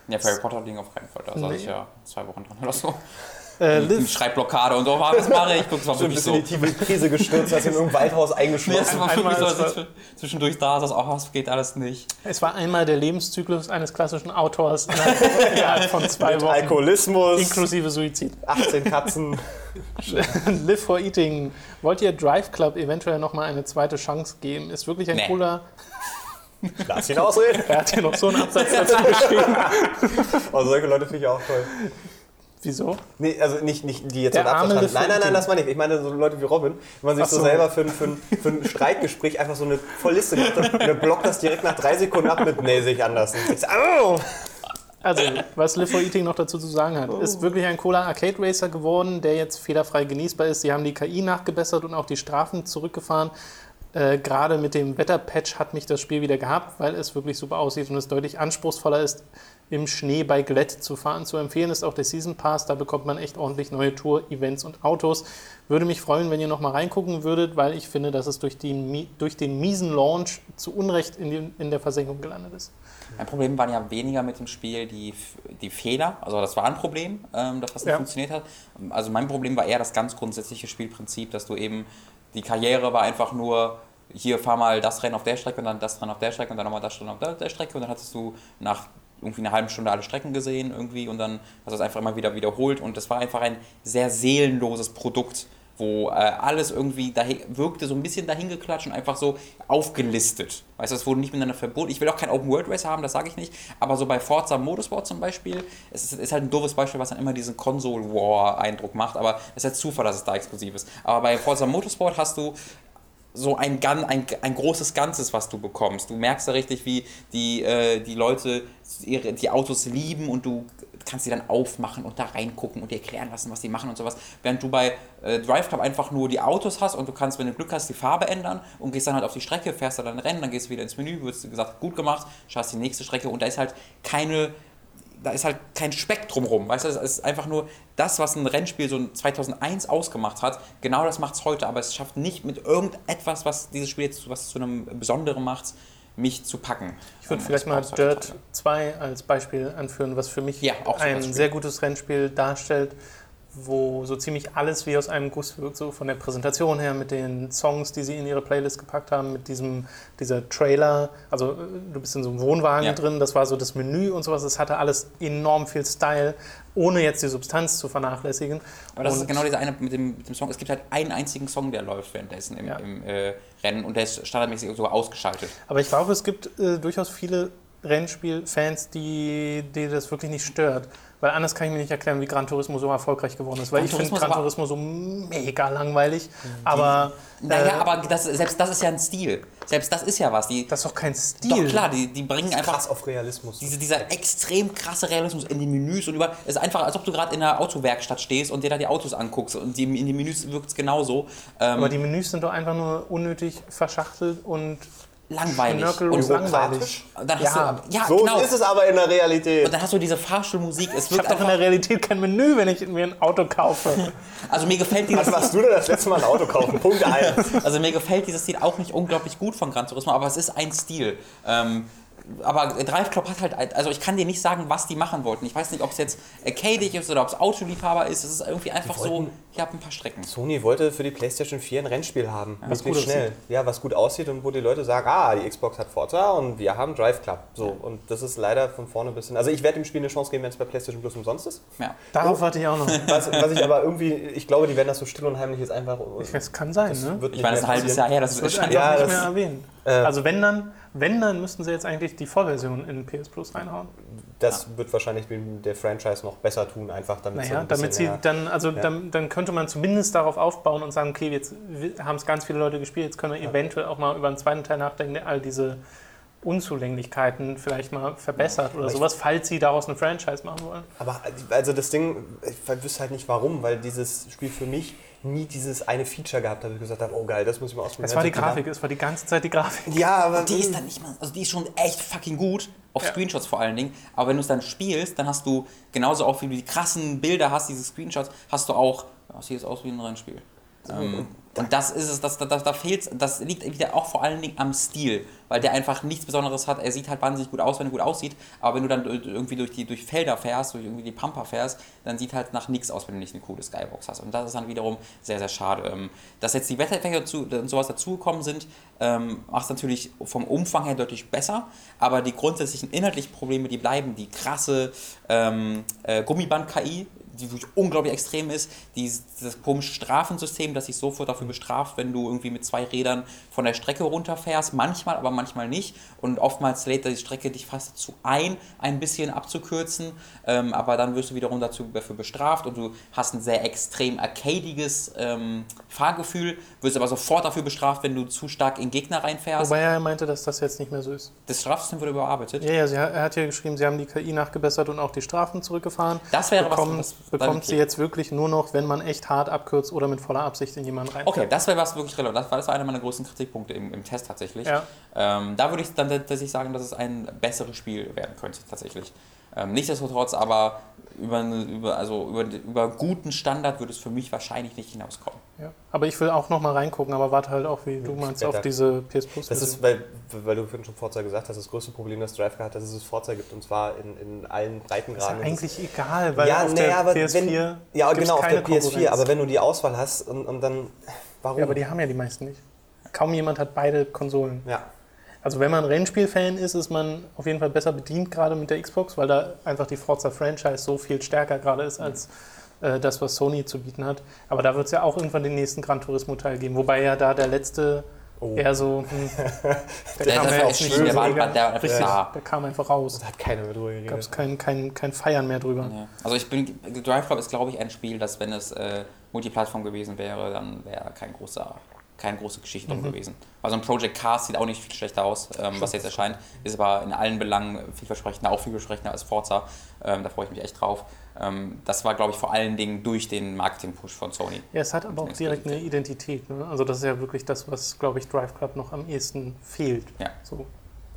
Ja, für Harry Potter Ding auf keinen Fall. Da saß ich ja 2 Wochen dran oder so. Schreibblockade und so, was mache ich? Das war wirklich so. Ich bin in die tiefe Krise gestürzt, dass in irgendeinem Waldhaus eingeschlossen. Zwischendurch da saß auch, was geht alles nicht. Es war einmal der Lebenszyklus eines klassischen Autors innerhalb von 2 Wochen. Alkoholismus. Inklusive Suizid. 18 Katzen. Live for Eating. Wollt ihr Drive Club eventuell nochmal eine zweite Chance geben? Ist wirklich ein cooler... Lass ihn ausreden. Er hat hier noch so einen Absatz dazu geschrieben. Also solche Leute finde ich auch toll. Wieso? Nee, also nicht die jetzt einen Absatz haben. Nein, das meine ich. Ich meine so Leute wie Robin, wenn man sich so selber für ein Streitgespräch einfach so eine Vollliste macht, dann blockt das direkt nach 3 Sekunden ab mit, nee, sehe ich anders. Ich sag, oh! Also, was Live for Eating noch dazu zu sagen hat, ist wirklich ein cooler Arcade Racer geworden, der jetzt fehlerfrei genießbar ist. Sie haben die KI nachgebessert und auch die Strafen zurückgefahren. Gerade mit dem Wetterpatch hat mich das Spiel wieder gehabt, weil es wirklich super aussieht und es deutlich anspruchsvoller ist, im Schnee bei Glätt zu fahren. Zu empfehlen ist auch der Season Pass, da bekommt man echt ordentlich neue Tour-Events und Autos. Würde mich freuen, wenn ihr nochmal reingucken würdet, weil ich finde, dass es durch den miesen Launch zu Unrecht in der Versenkung gelandet ist. Mein Problem waren ja weniger mit dem Spiel die Fehler, also das war ein Problem, dass das nicht funktioniert hat. Also mein Problem war eher das ganz grundsätzliche Spielprinzip, dass du eben, die Karriere war einfach nur, hier fahr mal das Rennen auf der Strecke und dann das Rennen auf der Strecke und dann nochmal das Rennen auf der Strecke und dann hattest du nach irgendwie einer halben Stunde alle Strecken gesehen irgendwie und dann hast du es einfach immer wieder wiederholt und das war einfach ein sehr seelenloses Produkt, wo alles irgendwie wirkte so ein bisschen dahingeklatscht und einfach so aufgelistet. Weißt du, es wurde nicht miteinander verbunden. Ich will auch kein Open-World-Racer haben, das sage ich nicht, aber so bei Forza Motorsport zum Beispiel, es ist halt ein doofes Beispiel, was dann immer diesen Console-War-Eindruck macht, aber es ist halt Zufall, dass es da exklusiv ist. Aber bei Forza Motorsport hast du so ein großes Ganzes, was du bekommst. Du merkst ja richtig, wie die Leute die Autos lieben und du kannst sie dann aufmachen und da reingucken und dir erklären lassen, was die machen und sowas. Während du bei Drive Club einfach nur die Autos hast und du kannst, wenn du Glück hast, die Farbe ändern und gehst dann halt auf die Strecke, fährst dann Rennen, dann gehst du wieder ins Menü, wirst gesagt, gut gemacht, schaust die nächste Strecke und da ist halt kein Spektrum rum, weißt du, es ist einfach nur das, was ein Rennspiel so 2001 ausgemacht hat, genau das macht es heute, aber es schafft nicht mit irgendetwas, was dieses Spiel jetzt was zu einem Besonderen macht, mich zu packen. Ich würde vielleicht mal Dirt 2 als Beispiel anführen, was für mich ein sehr gutes Rennspiel darstellt, wo so ziemlich alles wie aus einem Guss wirkt, so von der Präsentation her, mit den Songs, die sie in ihre Playlist gepackt haben, mit dieser Trailer, also du bist in so einem Wohnwagen drin, das war so das Menü und sowas, das hatte alles enorm viel Style, ohne jetzt die Substanz zu vernachlässigen. Aber das ist genau dieser eine mit dem Song, es gibt halt einen einzigen Song, der läuft währenddessen im Rennen und der ist standardmäßig so ausgeschaltet. Aber ich glaube, es gibt durchaus viele Rennspiel-Fans, die das wirklich nicht stört. Weil anders kann ich mir nicht erklären, wie Gran Turismo so erfolgreich geworden ist. Weil ich finde Gran Turismo so mega langweilig. Aber selbst das ist ja ein Stil. Selbst das ist ja was. Das ist doch kein Stil. Doch klar, die bringen einfach krass auf Realismus. Dieser extrem krasse Realismus in den Menüs und überall. Es ist einfach, als ob du gerade in einer Autowerkstatt stehst und dir da die Autos anguckst. Und in den Menüs wirkt es genauso. Aber die Menüs sind doch einfach nur unnötig verschachtelt und langweilig und langweilig. Dann hast so ist es aber in der Realität. Und dann hast du diese Fahrstuhlmusik. Ich habe doch in der Realität kein Menü, wenn ich mir ein Auto kaufe. Also mir gefällt dieses... Was du denn das letzte Mal ein Auto kaufen? Punkt 1. Also mir gefällt dieses Stil auch nicht unglaublich gut von Gran Turismo, aber es ist ein Stil. Aber Drive Club hat halt... Also ich kann dir nicht sagen, was die machen wollten. Ich weiß nicht, ob es jetzt arcadig ist oder ob es Autoliebhaber ist. Es ist irgendwie einfach so... Ich habe ein paar Strecken. Sony wollte für die Playstation 4 ein Rennspiel haben. Ja, was gut schnell. Ja, was gut aussieht und wo die Leute sagen, die Xbox hat Forza und wir haben Drive Club. So. Und das ist leider von vorne bis hin. Also ich werde dem Spiel eine Chance geben, wenn es bei Playstation Plus umsonst ist. Ja. Darauf warte ich auch noch. Was ich aber irgendwie... Ich glaube, die werden das so still und heimlich jetzt einfach... Es kann sein, ne? Ich meine, das ist ein halbes Jahr her, das wird einfach nicht mehr erwähnt. Also wenn dann müssten sie jetzt eigentlich die Vollversion in PS Plus reinhauen. Das wird wahrscheinlich der Franchise noch besser tun, einfach damit dann könnte man zumindest darauf aufbauen und sagen, okay, jetzt haben es ganz viele Leute gespielt, jetzt können wir eventuell auch mal über einen zweiten Teil nachdenken, der all diese Unzulänglichkeiten vielleicht mal verbessert oder sowas, falls sie daraus eine Franchise machen wollen. Aber also das Ding, ich wüsste halt nicht warum, weil dieses Spiel für mich nie dieses eine Feature gehabt habe, dass ich gesagt habe, oh geil, das muss ich mal ausprobieren. Es war die ganze Zeit die Grafik. Ja, aber die ist dann nicht mal, also die ist schon echt fucking gut, auf Screenshots vor allen Dingen, aber wenn du es dann spielst, dann hast du genauso auch, wie du die krassen Bilder hast, diese Screenshots, hast du auch, das sieht jetzt aus wie ein Rennspiel. Und das ist es, da fehlt's, das liegt wieder auch vor allen Dingen am Stil, weil der einfach nichts Besonderes hat. Er sieht halt wahnsinnig gut aus, wenn er gut aussieht, aber wenn du dann irgendwie durch Felder fährst, durch irgendwie die Pampa fährst, dann sieht halt nach nichts aus, wenn du nicht eine coole Skybox hast. Und das ist dann wiederum sehr, sehr schade. Dass jetzt die Wettereffekte und sowas dazugekommen sind, macht es natürlich vom Umfang her deutlich besser, aber die grundsätzlichen inhaltlichen Probleme, die bleiben, die krasse Gummiband-KI, die wirklich unglaublich extrem ist, dieses komische Strafensystem, dass sich sofort dafür bestraft, wenn du irgendwie mit 2 Rädern von der Strecke runterfährst, manchmal, aber manchmal nicht und oftmals lädt die Strecke dich fast dazu ein bisschen abzukürzen, aber dann wirst du wiederum dafür bestraft und du hast ein sehr extrem arcadiges Fahrgefühl, wirst aber sofort dafür bestraft, wenn du zu stark in Gegner reinfährst. Wobei er meinte, dass das jetzt nicht mehr so ist. Das Strafsystem wurde überarbeitet? Ja, er hat ja geschrieben, sie haben die KI nachgebessert und auch die Strafen zurückgefahren. Das wäre bekommt sie jetzt wirklich nur noch, wenn man echt hart abkürzt oder mit voller Absicht in jemanden rein. Okay, das wäre was wirklich relevant. Das war einer meiner größten Kritikpunkte im Test tatsächlich. Ja. Da würde ich dann tatsächlich sagen, dass es ein besseres Spiel werden könnte tatsächlich. Nichtsdestotrotz, aber über guten Standard würde es für mich wahrscheinlich nicht hinauskommen. Ja. Aber ich will auch noch mal reingucken, aber warte halt auch, wie du meinst, auf diese PS Plus. Das ist, weil du vorhin schon Forza gesagt hast, das größte Problem, das Drive hat, dass es Forza gibt und zwar in allen Breitengraden. Das ist eigentlich egal, weil auf der PS4 keine Konkurrenz. PS4, aber wenn du die Auswahl hast und dann, warum? Ja, aber die haben ja die meisten nicht. Kaum jemand hat beide Konsolen. Ja. Also wenn man Rennspiel-Fan ist, ist man auf jeden Fall besser bedient, gerade mit der Xbox, weil da einfach die Forza-Franchise so viel stärker gerade ist als das, was Sony zu bieten hat. Aber da wird es ja auch irgendwann den nächsten Gran Turismo-Teil geben, wobei ja da der letzte eher so... Der kam einfach raus. Da hat keiner mehr drüber geredet. Da gab es kein Feiern mehr drüber. Ja. Also Drive Club ist, glaube ich, ein Spiel, das, wenn es Multiplattform gewesen wäre, dann wäre keine große Geschichte drum gewesen. Also ein Project Cars sieht auch nicht viel schlechter aus, was jetzt erscheint. Ist aber in allen Belangen vielversprechender, auch vielversprechender als Forza. Da freue ich mich echt drauf. Das war, glaube ich, vor allen Dingen durch den Marketing-Push von Sony. Ja, es hat aber auch direkt eine Identität. Ne? Also das ist ja wirklich das, was, glaube ich, Drive Club noch am ehesten fehlt. Ja. So.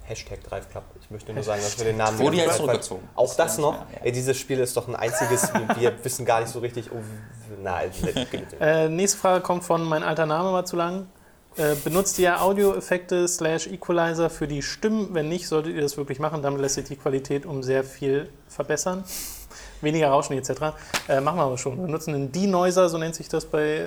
Hashtag Drive Club. Ich möchte nur sagen, dass wir den Namen... Wurde jetzt zurückgezogen. Auch das noch? Ja. Ey, dieses Spiel ist doch ein einziges... wir wissen gar nicht so richtig... nächste Frage kommt von mein alter Name war zu lang. Benutzt ihr Audioeffekte /Equalizer für die Stimmen? Wenn nicht, solltet ihr das wirklich machen. Damit lässt sich die Qualität um sehr viel verbessern. weniger Rauschen etc. Machen wir aber schon. Wir nutzen einen Denoiser, so nennt sich das bei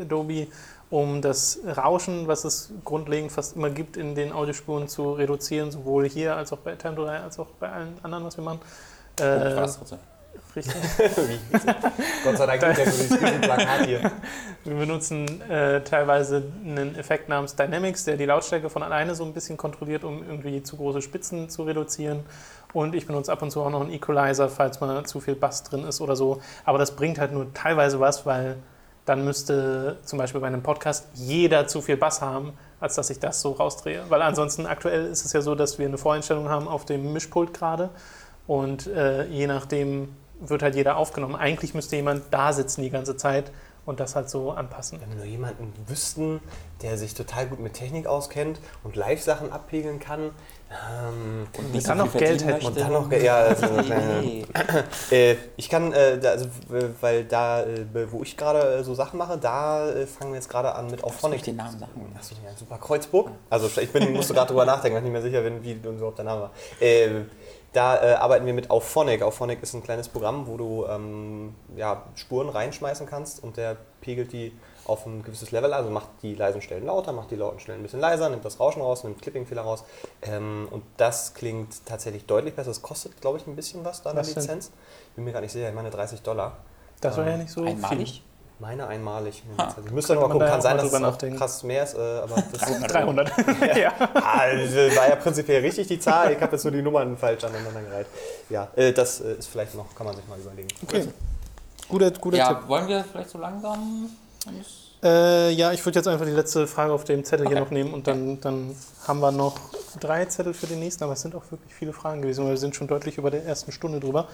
Adobe, um das Rauschen, was es grundlegend fast immer gibt, in den Audiospuren zu reduzieren, sowohl hier als auch bei Time to Die, als auch bei allen anderen, was wir machen. Ich weiß trotzdem. Richtig. Gott sei Dank gibt ja so dieses Plakat hier. Wir benutzen teilweise einen Effekt namens Dynamics, der die Lautstärke von alleine so ein bisschen kontrolliert, um irgendwie zu große Spitzen zu reduzieren. Und ich benutze ab und zu auch noch einen Equalizer, falls mal zu viel Bass drin ist oder so. Aber das bringt halt nur teilweise was, weil dann müsste zum Beispiel bei einem Podcast jeder zu viel Bass haben, als dass ich das so rausdrehe. Weil ansonsten aktuell ist es ja so, dass wir eine Voreinstellung haben auf dem Mischpult gerade. Und je nachdem wird halt jeder aufgenommen. Eigentlich müsste jemand da sitzen die ganze Zeit und das halt so anpassen. Wenn wir nur jemanden wüssten, der sich total gut mit Technik auskennt und Live-Sachen abpegeln kann. Und dann noch Geld hätte. Und dann noch Geld. Ja, also, ich kann, also, weil da, wo ich gerade so Sachen mache, da fangen wir jetzt gerade an mit Auphonic. Den Namen sagen. Achso, ja, super. Kreuzburg. Also ich musste gerade drüber nachdenken, weil ich nicht mehr sicher bin, wie überhaupt der Name war. Da arbeiten wir mit Auphonic. Auphonic ist ein kleines Programm, wo du Spuren reinschmeißen kannst und der pegelt die auf ein gewisses Level, also macht die leisen Stellen lauter, macht die lauten Stellen ein bisschen leiser, nimmt das Rauschen raus, nimmt Clipping-Fehler raus und das klingt tatsächlich deutlich besser. Das kostet, glaube ich, ein bisschen was da eine Lizenz. Ich bin mir gar nicht sicher, ich meine $30. Das war ja nicht so einmalig. Viel. Meine einmalig. Ich müsste noch mal gucken, kann sein, dass es noch krass mehr ist. Aber das 300. Ja. Also, war ja prinzipiell richtig die Zahl. Ich habe jetzt nur die Nummern falsch aneinandergereiht. Ja, das ist vielleicht noch, kann man sich mal überlegen. Okay. Guter Tipp. Ja, wollen wir vielleicht so langsam? Ich würde jetzt einfach die letzte Frage auf dem Zettel hier noch nehmen und dann haben wir noch 3 Zettel für den nächsten, aber es sind auch wirklich viele Fragen gewesen, weil wir sind schon deutlich über der ersten Stunde drüber.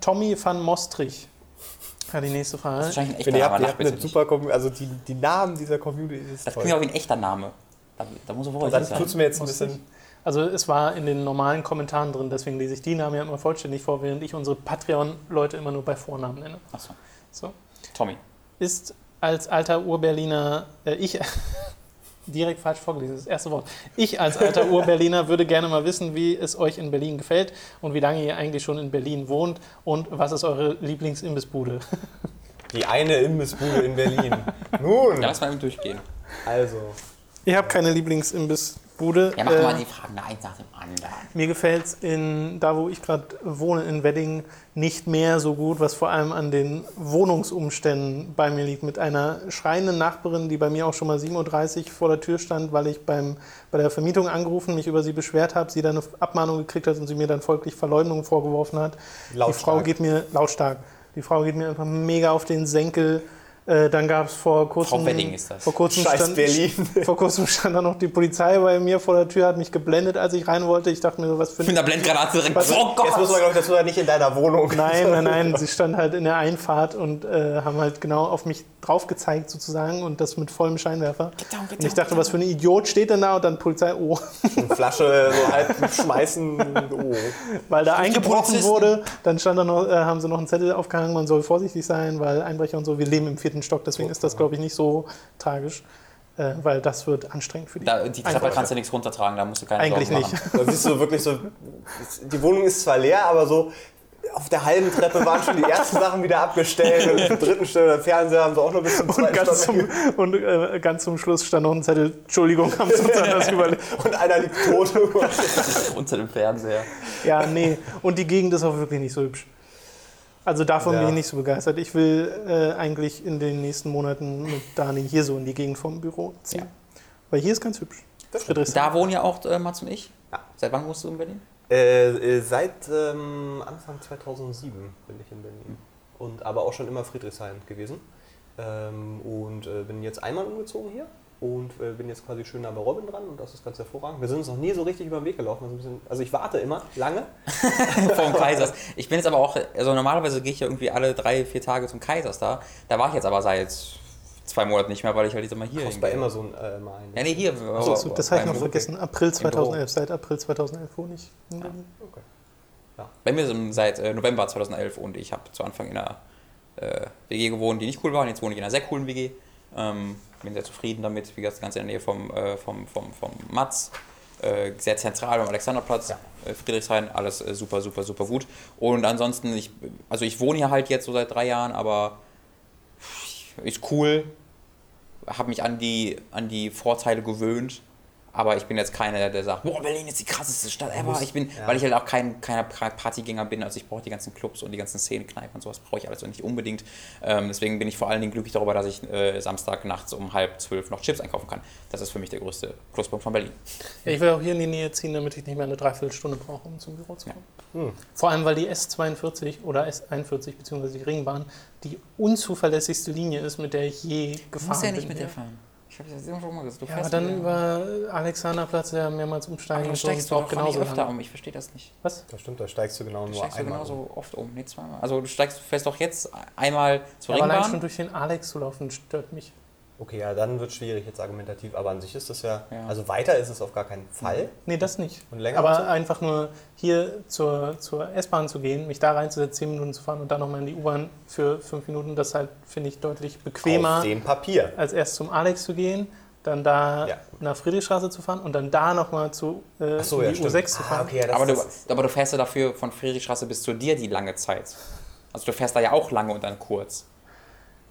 Tommy van Mostrich. Ja, die nächste Frage. Das ist wahrscheinlich ein echter Name. Ihr habt eine super Community, also die Namen dieser Community ist das toll. Das klingt auch wie ein echter Name. Da muss ich wohl sein. Das tut's mir jetzt ein bisschen. Also es war in den normalen Kommentaren drin, deswegen lese ich die Namen ja immer vollständig vor, während ich unsere Patreon-Leute immer nur bei Vornamen nenne. Achso. So. Tommy. Ist als alter Ur-Berliner, direkt falsch vorgelesen, das erste Wort. Ich als alter Ur-Berliner würde gerne mal wissen, wie es euch in Berlin gefällt und wie lange ihr eigentlich schon in Berlin wohnt und was ist eure Lieblingsimbissbude? Die eine Imbissbude in Berlin. Nun. Lass mal durchgehen. Also. Ich habe keine Lieblingsimbissbude. Ja, mach mal die Fragen eins nach dem anderen. Mir gefällt es da, wo ich gerade wohne, in Wedding, nicht mehr so gut, was vor allem an den Wohnungsumständen bei mir liegt. Mit einer schreienden Nachbarin, die bei mir auch schon mal 7:30 Uhr vor der Tür stand, weil ich bei der Vermietung angerufen, mich über sie beschwert habe, sie dann eine Abmahnung gekriegt hat und sie mir dann folglich Verleumdung vorgeworfen hat. Lautstark. Die Frau geht mir einfach mega auf den Senkel. Dann gab es vor kurzem stand da noch die Polizei bei mir vor der Tür, hat mich geblendet, als ich rein wollte. Ich dachte mir, was für eine Blendgranate direkt. Oh Gott! Jetzt muss man, glaube ich, das war ja nicht in deiner Wohnung. Nein, sie stand halt in der Einfahrt und haben halt genau auf mich drauf gezeigt sozusagen und das mit vollem Scheinwerfer. Und ich dachte, was für ein Idiot steht denn da? Und dann Polizei, oh. Eine Flasche so halb schmeißen, oh. Weil da eingebrochen wurde, dann stand da noch, haben sie noch einen Zettel aufgehangen, man soll vorsichtig sein, weil Einbrecher und so, wir leben im 4. Stock, deswegen ist das, glaube ich, nicht so tragisch, weil das wird anstrengend für die. Die Treppe kannst du nichts runtertragen, da musst du keine Sorgen machen. Eigentlich nicht. Da siehst du wirklich so, die Wohnung ist zwar leer, aber so auf der halben Treppe waren schon die ersten Sachen wieder abgestellt und im dritten Stelle der Fernseher haben sie auch noch bis zum zweiten Stock. Und ganz zum Schluss stand noch ein Zettel, Entschuldigung, haben sie uns anders überlegt. Und einer liegt tot unter dem Fernseher. Ja, nee. Und die Gegend ist auch wirklich nicht so hübsch. Also davon bin ich nicht so begeistert. Ich will eigentlich in den nächsten Monaten mit Dani hier so in die Gegend vom Büro ziehen. Ja. Weil hier ist ganz hübsch. Da wohnen ja auch Mats und ich. Ja. Seit wann wohnst du in Berlin? Seit Anfang 2007 bin ich in Berlin. Und aber auch schon immer Friedrichshain gewesen. Bin jetzt einmal umgezogen hier. Und bin jetzt quasi schön nah bei Robin dran und das ist ganz hervorragend. Wir sind uns noch nie so richtig über den Weg gelaufen. Also ich warte immer lange. Vom Kaisers. Ich bin jetzt aber auch, also normalerweise gehe ich ja irgendwie alle 3-4 Tage zum Kaisers da. Da war ich jetzt aber seit 2 Monaten nicht mehr, weil ich halt jetzt immer hier. Du bei Amazon mal ein. Ja, nee, hier. So, das habe ich noch vergessen. April 2011. Seit April 2011 wohne ich. Ja. Okay. Ja. Bei mir sind seit November 2011 und ich habe zu Anfang in einer WG gewohnt, die nicht cool war. Und jetzt wohne ich in einer sehr coolen WG. Bin sehr zufrieden damit, wie gesagt, ganz in der Nähe vom Mats. sehr zentral am Alexanderplatz, ja. Friedrichshain, alles super, super, super gut. Und ansonsten, ich wohne hier halt jetzt so seit 3 Jahren, aber ist cool, habe mich an die Vorteile gewöhnt, aber ich bin jetzt keiner, der sagt, boah, Berlin ist die krasseste Stadt ever. Weil ich halt auch keiner Partygänger bin, also ich brauche die ganzen Clubs und die ganzen Szenenkneipen und sowas brauche ich alles nicht unbedingt. Deswegen bin ich vor allen Dingen glücklich darüber, dass ich Samstag nachts um 11:30 noch Chips einkaufen kann. Das ist für mich der größte Pluspunkt von Berlin. Ja, ich will auch hier in die Nähe ziehen, damit ich nicht mehr eine Dreiviertelstunde brauche, um zum Büro zu kommen. Ja. Vor allem, weil die S42 oder S41 bzw. die Ringbahn die unzuverlässigste Linie ist, mit der ich je gefahren bin. Du musst ja nicht mit der fahren. Ich hab's irgendwo mal gesagt. Ja, dann über Alexanderplatz ja mehrmals umsteigen. Aber dann steigst du auch genauso öfter um. Ich verstehe das nicht. Was? Das stimmt, da steigst du genau nur einmal. Du genauso um. Oft um, nicht zweimal. Also du fährst doch jetzt einmal zur Ringbahn. Aber allein schon durch den Alex zu laufen stört mich. Okay, ja, dann wird es schwierig jetzt argumentativ. Aber an sich ist das ja. Also weiter ist es auf gar keinen Fall. Nee, das nicht. Und länger aber so? Einfach nur hier zur S-Bahn zu gehen, mich da reinzusetzen, 10 Minuten zu fahren und dann nochmal in die U-Bahn für 5 Minuten, das halt, finde ich, deutlich bequemer. Auf dem Papier. Als erst zum Alex zu gehen, dann da nach Friedrichstraße zu fahren und dann da nochmal zu U6 zu fahren. Okay, ja, aber du fährst ja dafür von Friedrichstraße bis zu dir die lange Zeit. Also du fährst da ja auch lange und dann kurz.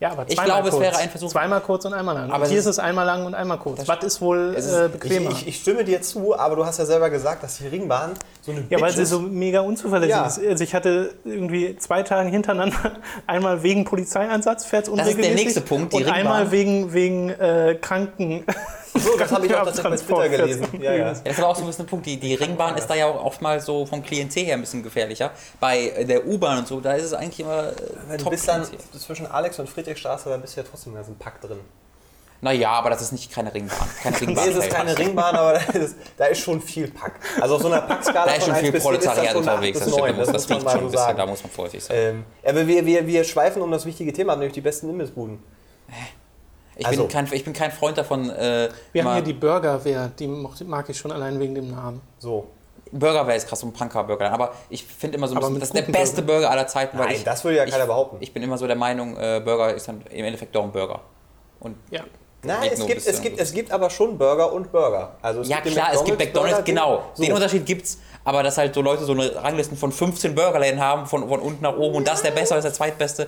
Ja, aber ich glaube, es wäre ein Versuch. Zweimal kurz und einmal lang. Aber hier ist es einmal lang und einmal kurz. Was ist wohl bequemer? Ich stimme dir zu, aber du hast ja selber gesagt, dass die Ringbahn so eine Bitch ist. Ja, weil sie so mega unzuverlässig ist. Also ich hatte irgendwie 2 Tage hintereinander einmal wegen Polizeieinsatz, fährt es unregelmäßig. Das ist der nächste Punkt, die Ringbahn. Und einmal wegen Kranken. So, das habe ich auch tatsächlich bei Twitter gelesen. Ja. Das ist aber auch so ein bisschen ein Punkt. Die Ringbahn ist da ja auch oftmals so vom Klientel her ein bisschen gefährlicher. Bei der U-Bahn und so, da ist es eigentlich immer top. Bis dann zwischen Alex und Friedrichstraße, da bist du ja trotzdem ganz im Pack drin. Naja, aber das ist nicht keine Ringbahn. Nee, es ist keine Ringbahn, aber da ist schon viel Pack. Also auf so einer Packskala da ist schon viel Proletariat unterwegs. Das liegt schon ein bisschen, da muss man vorsichtig sein. Aber wir schweifen um das wichtige Thema, nämlich die besten Imbissbuden. Ich bin kein Freund davon. Wir haben hier die Burgerwehr, die mag ich schon allein wegen dem Namen. So. Burgerwehr ist krass, so ein Punker-Burger. Aber ich finde immer so ein bisschen, das ist der beste Burger aller Zeiten. Nein, das würde ja keiner behaupten. Ich bin immer so der Meinung, Burger ist dann im Endeffekt doch ein Burger. Und ja. Nein, es gibt aber schon Burger und Burger. Also ja klar, es gibt McDonald's, genau. So. Den Unterschied gibt's, aber dass halt so Leute so eine Rangliste von 15 Burgerläden haben, von unten nach oben und das der Beste, das ist der Zweitbeste.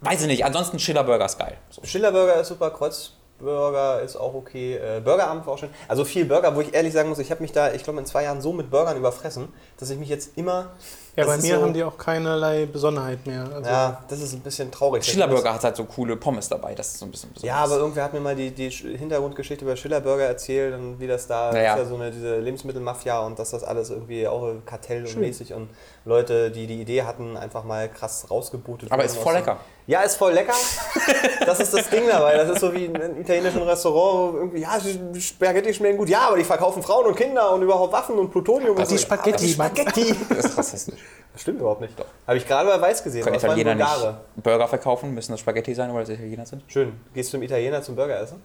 Weiß ich nicht, ansonsten Schillerburger ist geil. So. Schillerburger ist super, Kreuzburger ist auch okay, Burgerabend war auch schön. Also viel Burger, wo ich ehrlich sagen muss, ich habe mich da, ich glaube in 2 Jahren so mit Burgern überfressen, dass ich mich jetzt immer... Ja, bei mir so, haben die auch keinerlei Besonderheit mehr. Also ja, das ist ein bisschen traurig. Schillerburger hat halt so coole Pommes dabei, das ist so ein bisschen besonders. Ja, aber irgendwer hat mir mal die Hintergrundgeschichte über Schillerburger erzählt und wie das da ist ja so eine diese Lebensmittelmafia und dass das alles irgendwie auch Kartell und mäßig und Leute, die die Idee hatten, einfach mal krass rausgebootet. Aber ist voll lecker. Ja, ist voll lecker. Das ist das Ding dabei. Das ist so wie in einem italienischen Restaurant, wo irgendwie, ja, Spaghetti schmecken gut, ja, aber die verkaufen Frauen und Kinder und überhaupt Waffen und Plutonium. Also und so. Die Spaghetti. Das ist rassistisch. Das stimmt überhaupt nicht. Doch. Habe ich gerade bei Weiß gesehen. Können Italiener nicht Burger verkaufen? Müssen das Spaghetti sein, weil das Italiener sind? Schön. Gehst du zum Italiener zum Burger essen?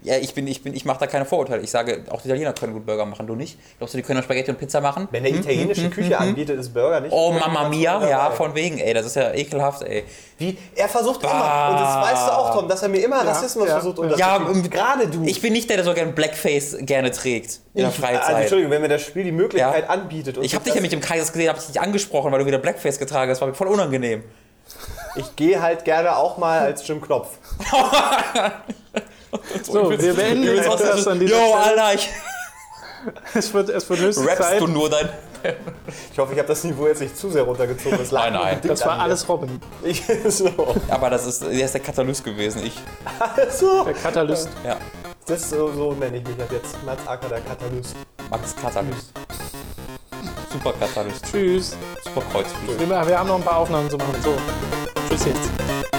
Ja, ich mache da keine Vorurteile. Ich sage, auch die Italiener können gut Burger machen, du nicht. Glaubst du, die können Spaghetti und Pizza machen? Wenn der italienische Küche anbietet, ist Burger nicht. Oh, Mamma Mia, ja, von wegen, ey, das ist ja ekelhaft, ey. Wie? Er versucht immer, und das weißt du auch, Tom, dass er mir immer Rassismus versucht. Und gerade du. Ich bin nicht der so gerne Blackface gerne trägt in der Freizeit. Also, Entschuldigung, wenn mir das Spiel die Möglichkeit anbietet. Und ich habe dich ja mit dem Kaisers gesehen, habe ich dich angesprochen, weil du wieder Blackface getragen hast, war mir voll unangenehm. Ich gehe halt gerne auch mal als Jim Knopf. So, wir beenden das an dieser Stelle. Alter, es wird höchste Zeit. Rappst du nur dein... Ich hoffe, ich habe das Niveau jetzt nicht zu sehr runtergezogen. Nein. Das war alles Robin. Aber der ist der Katalyst gewesen, ich. So. Der Katalyst. Ja. Das so nenne ich mich ab jetzt. Max Acker, der Katalyst. Max Katalyst. Super Katalyst. Tschüss. Super Kreuzflug. Wir haben noch ein paar Aufnahmen zu machen. So. Tschüss jetzt.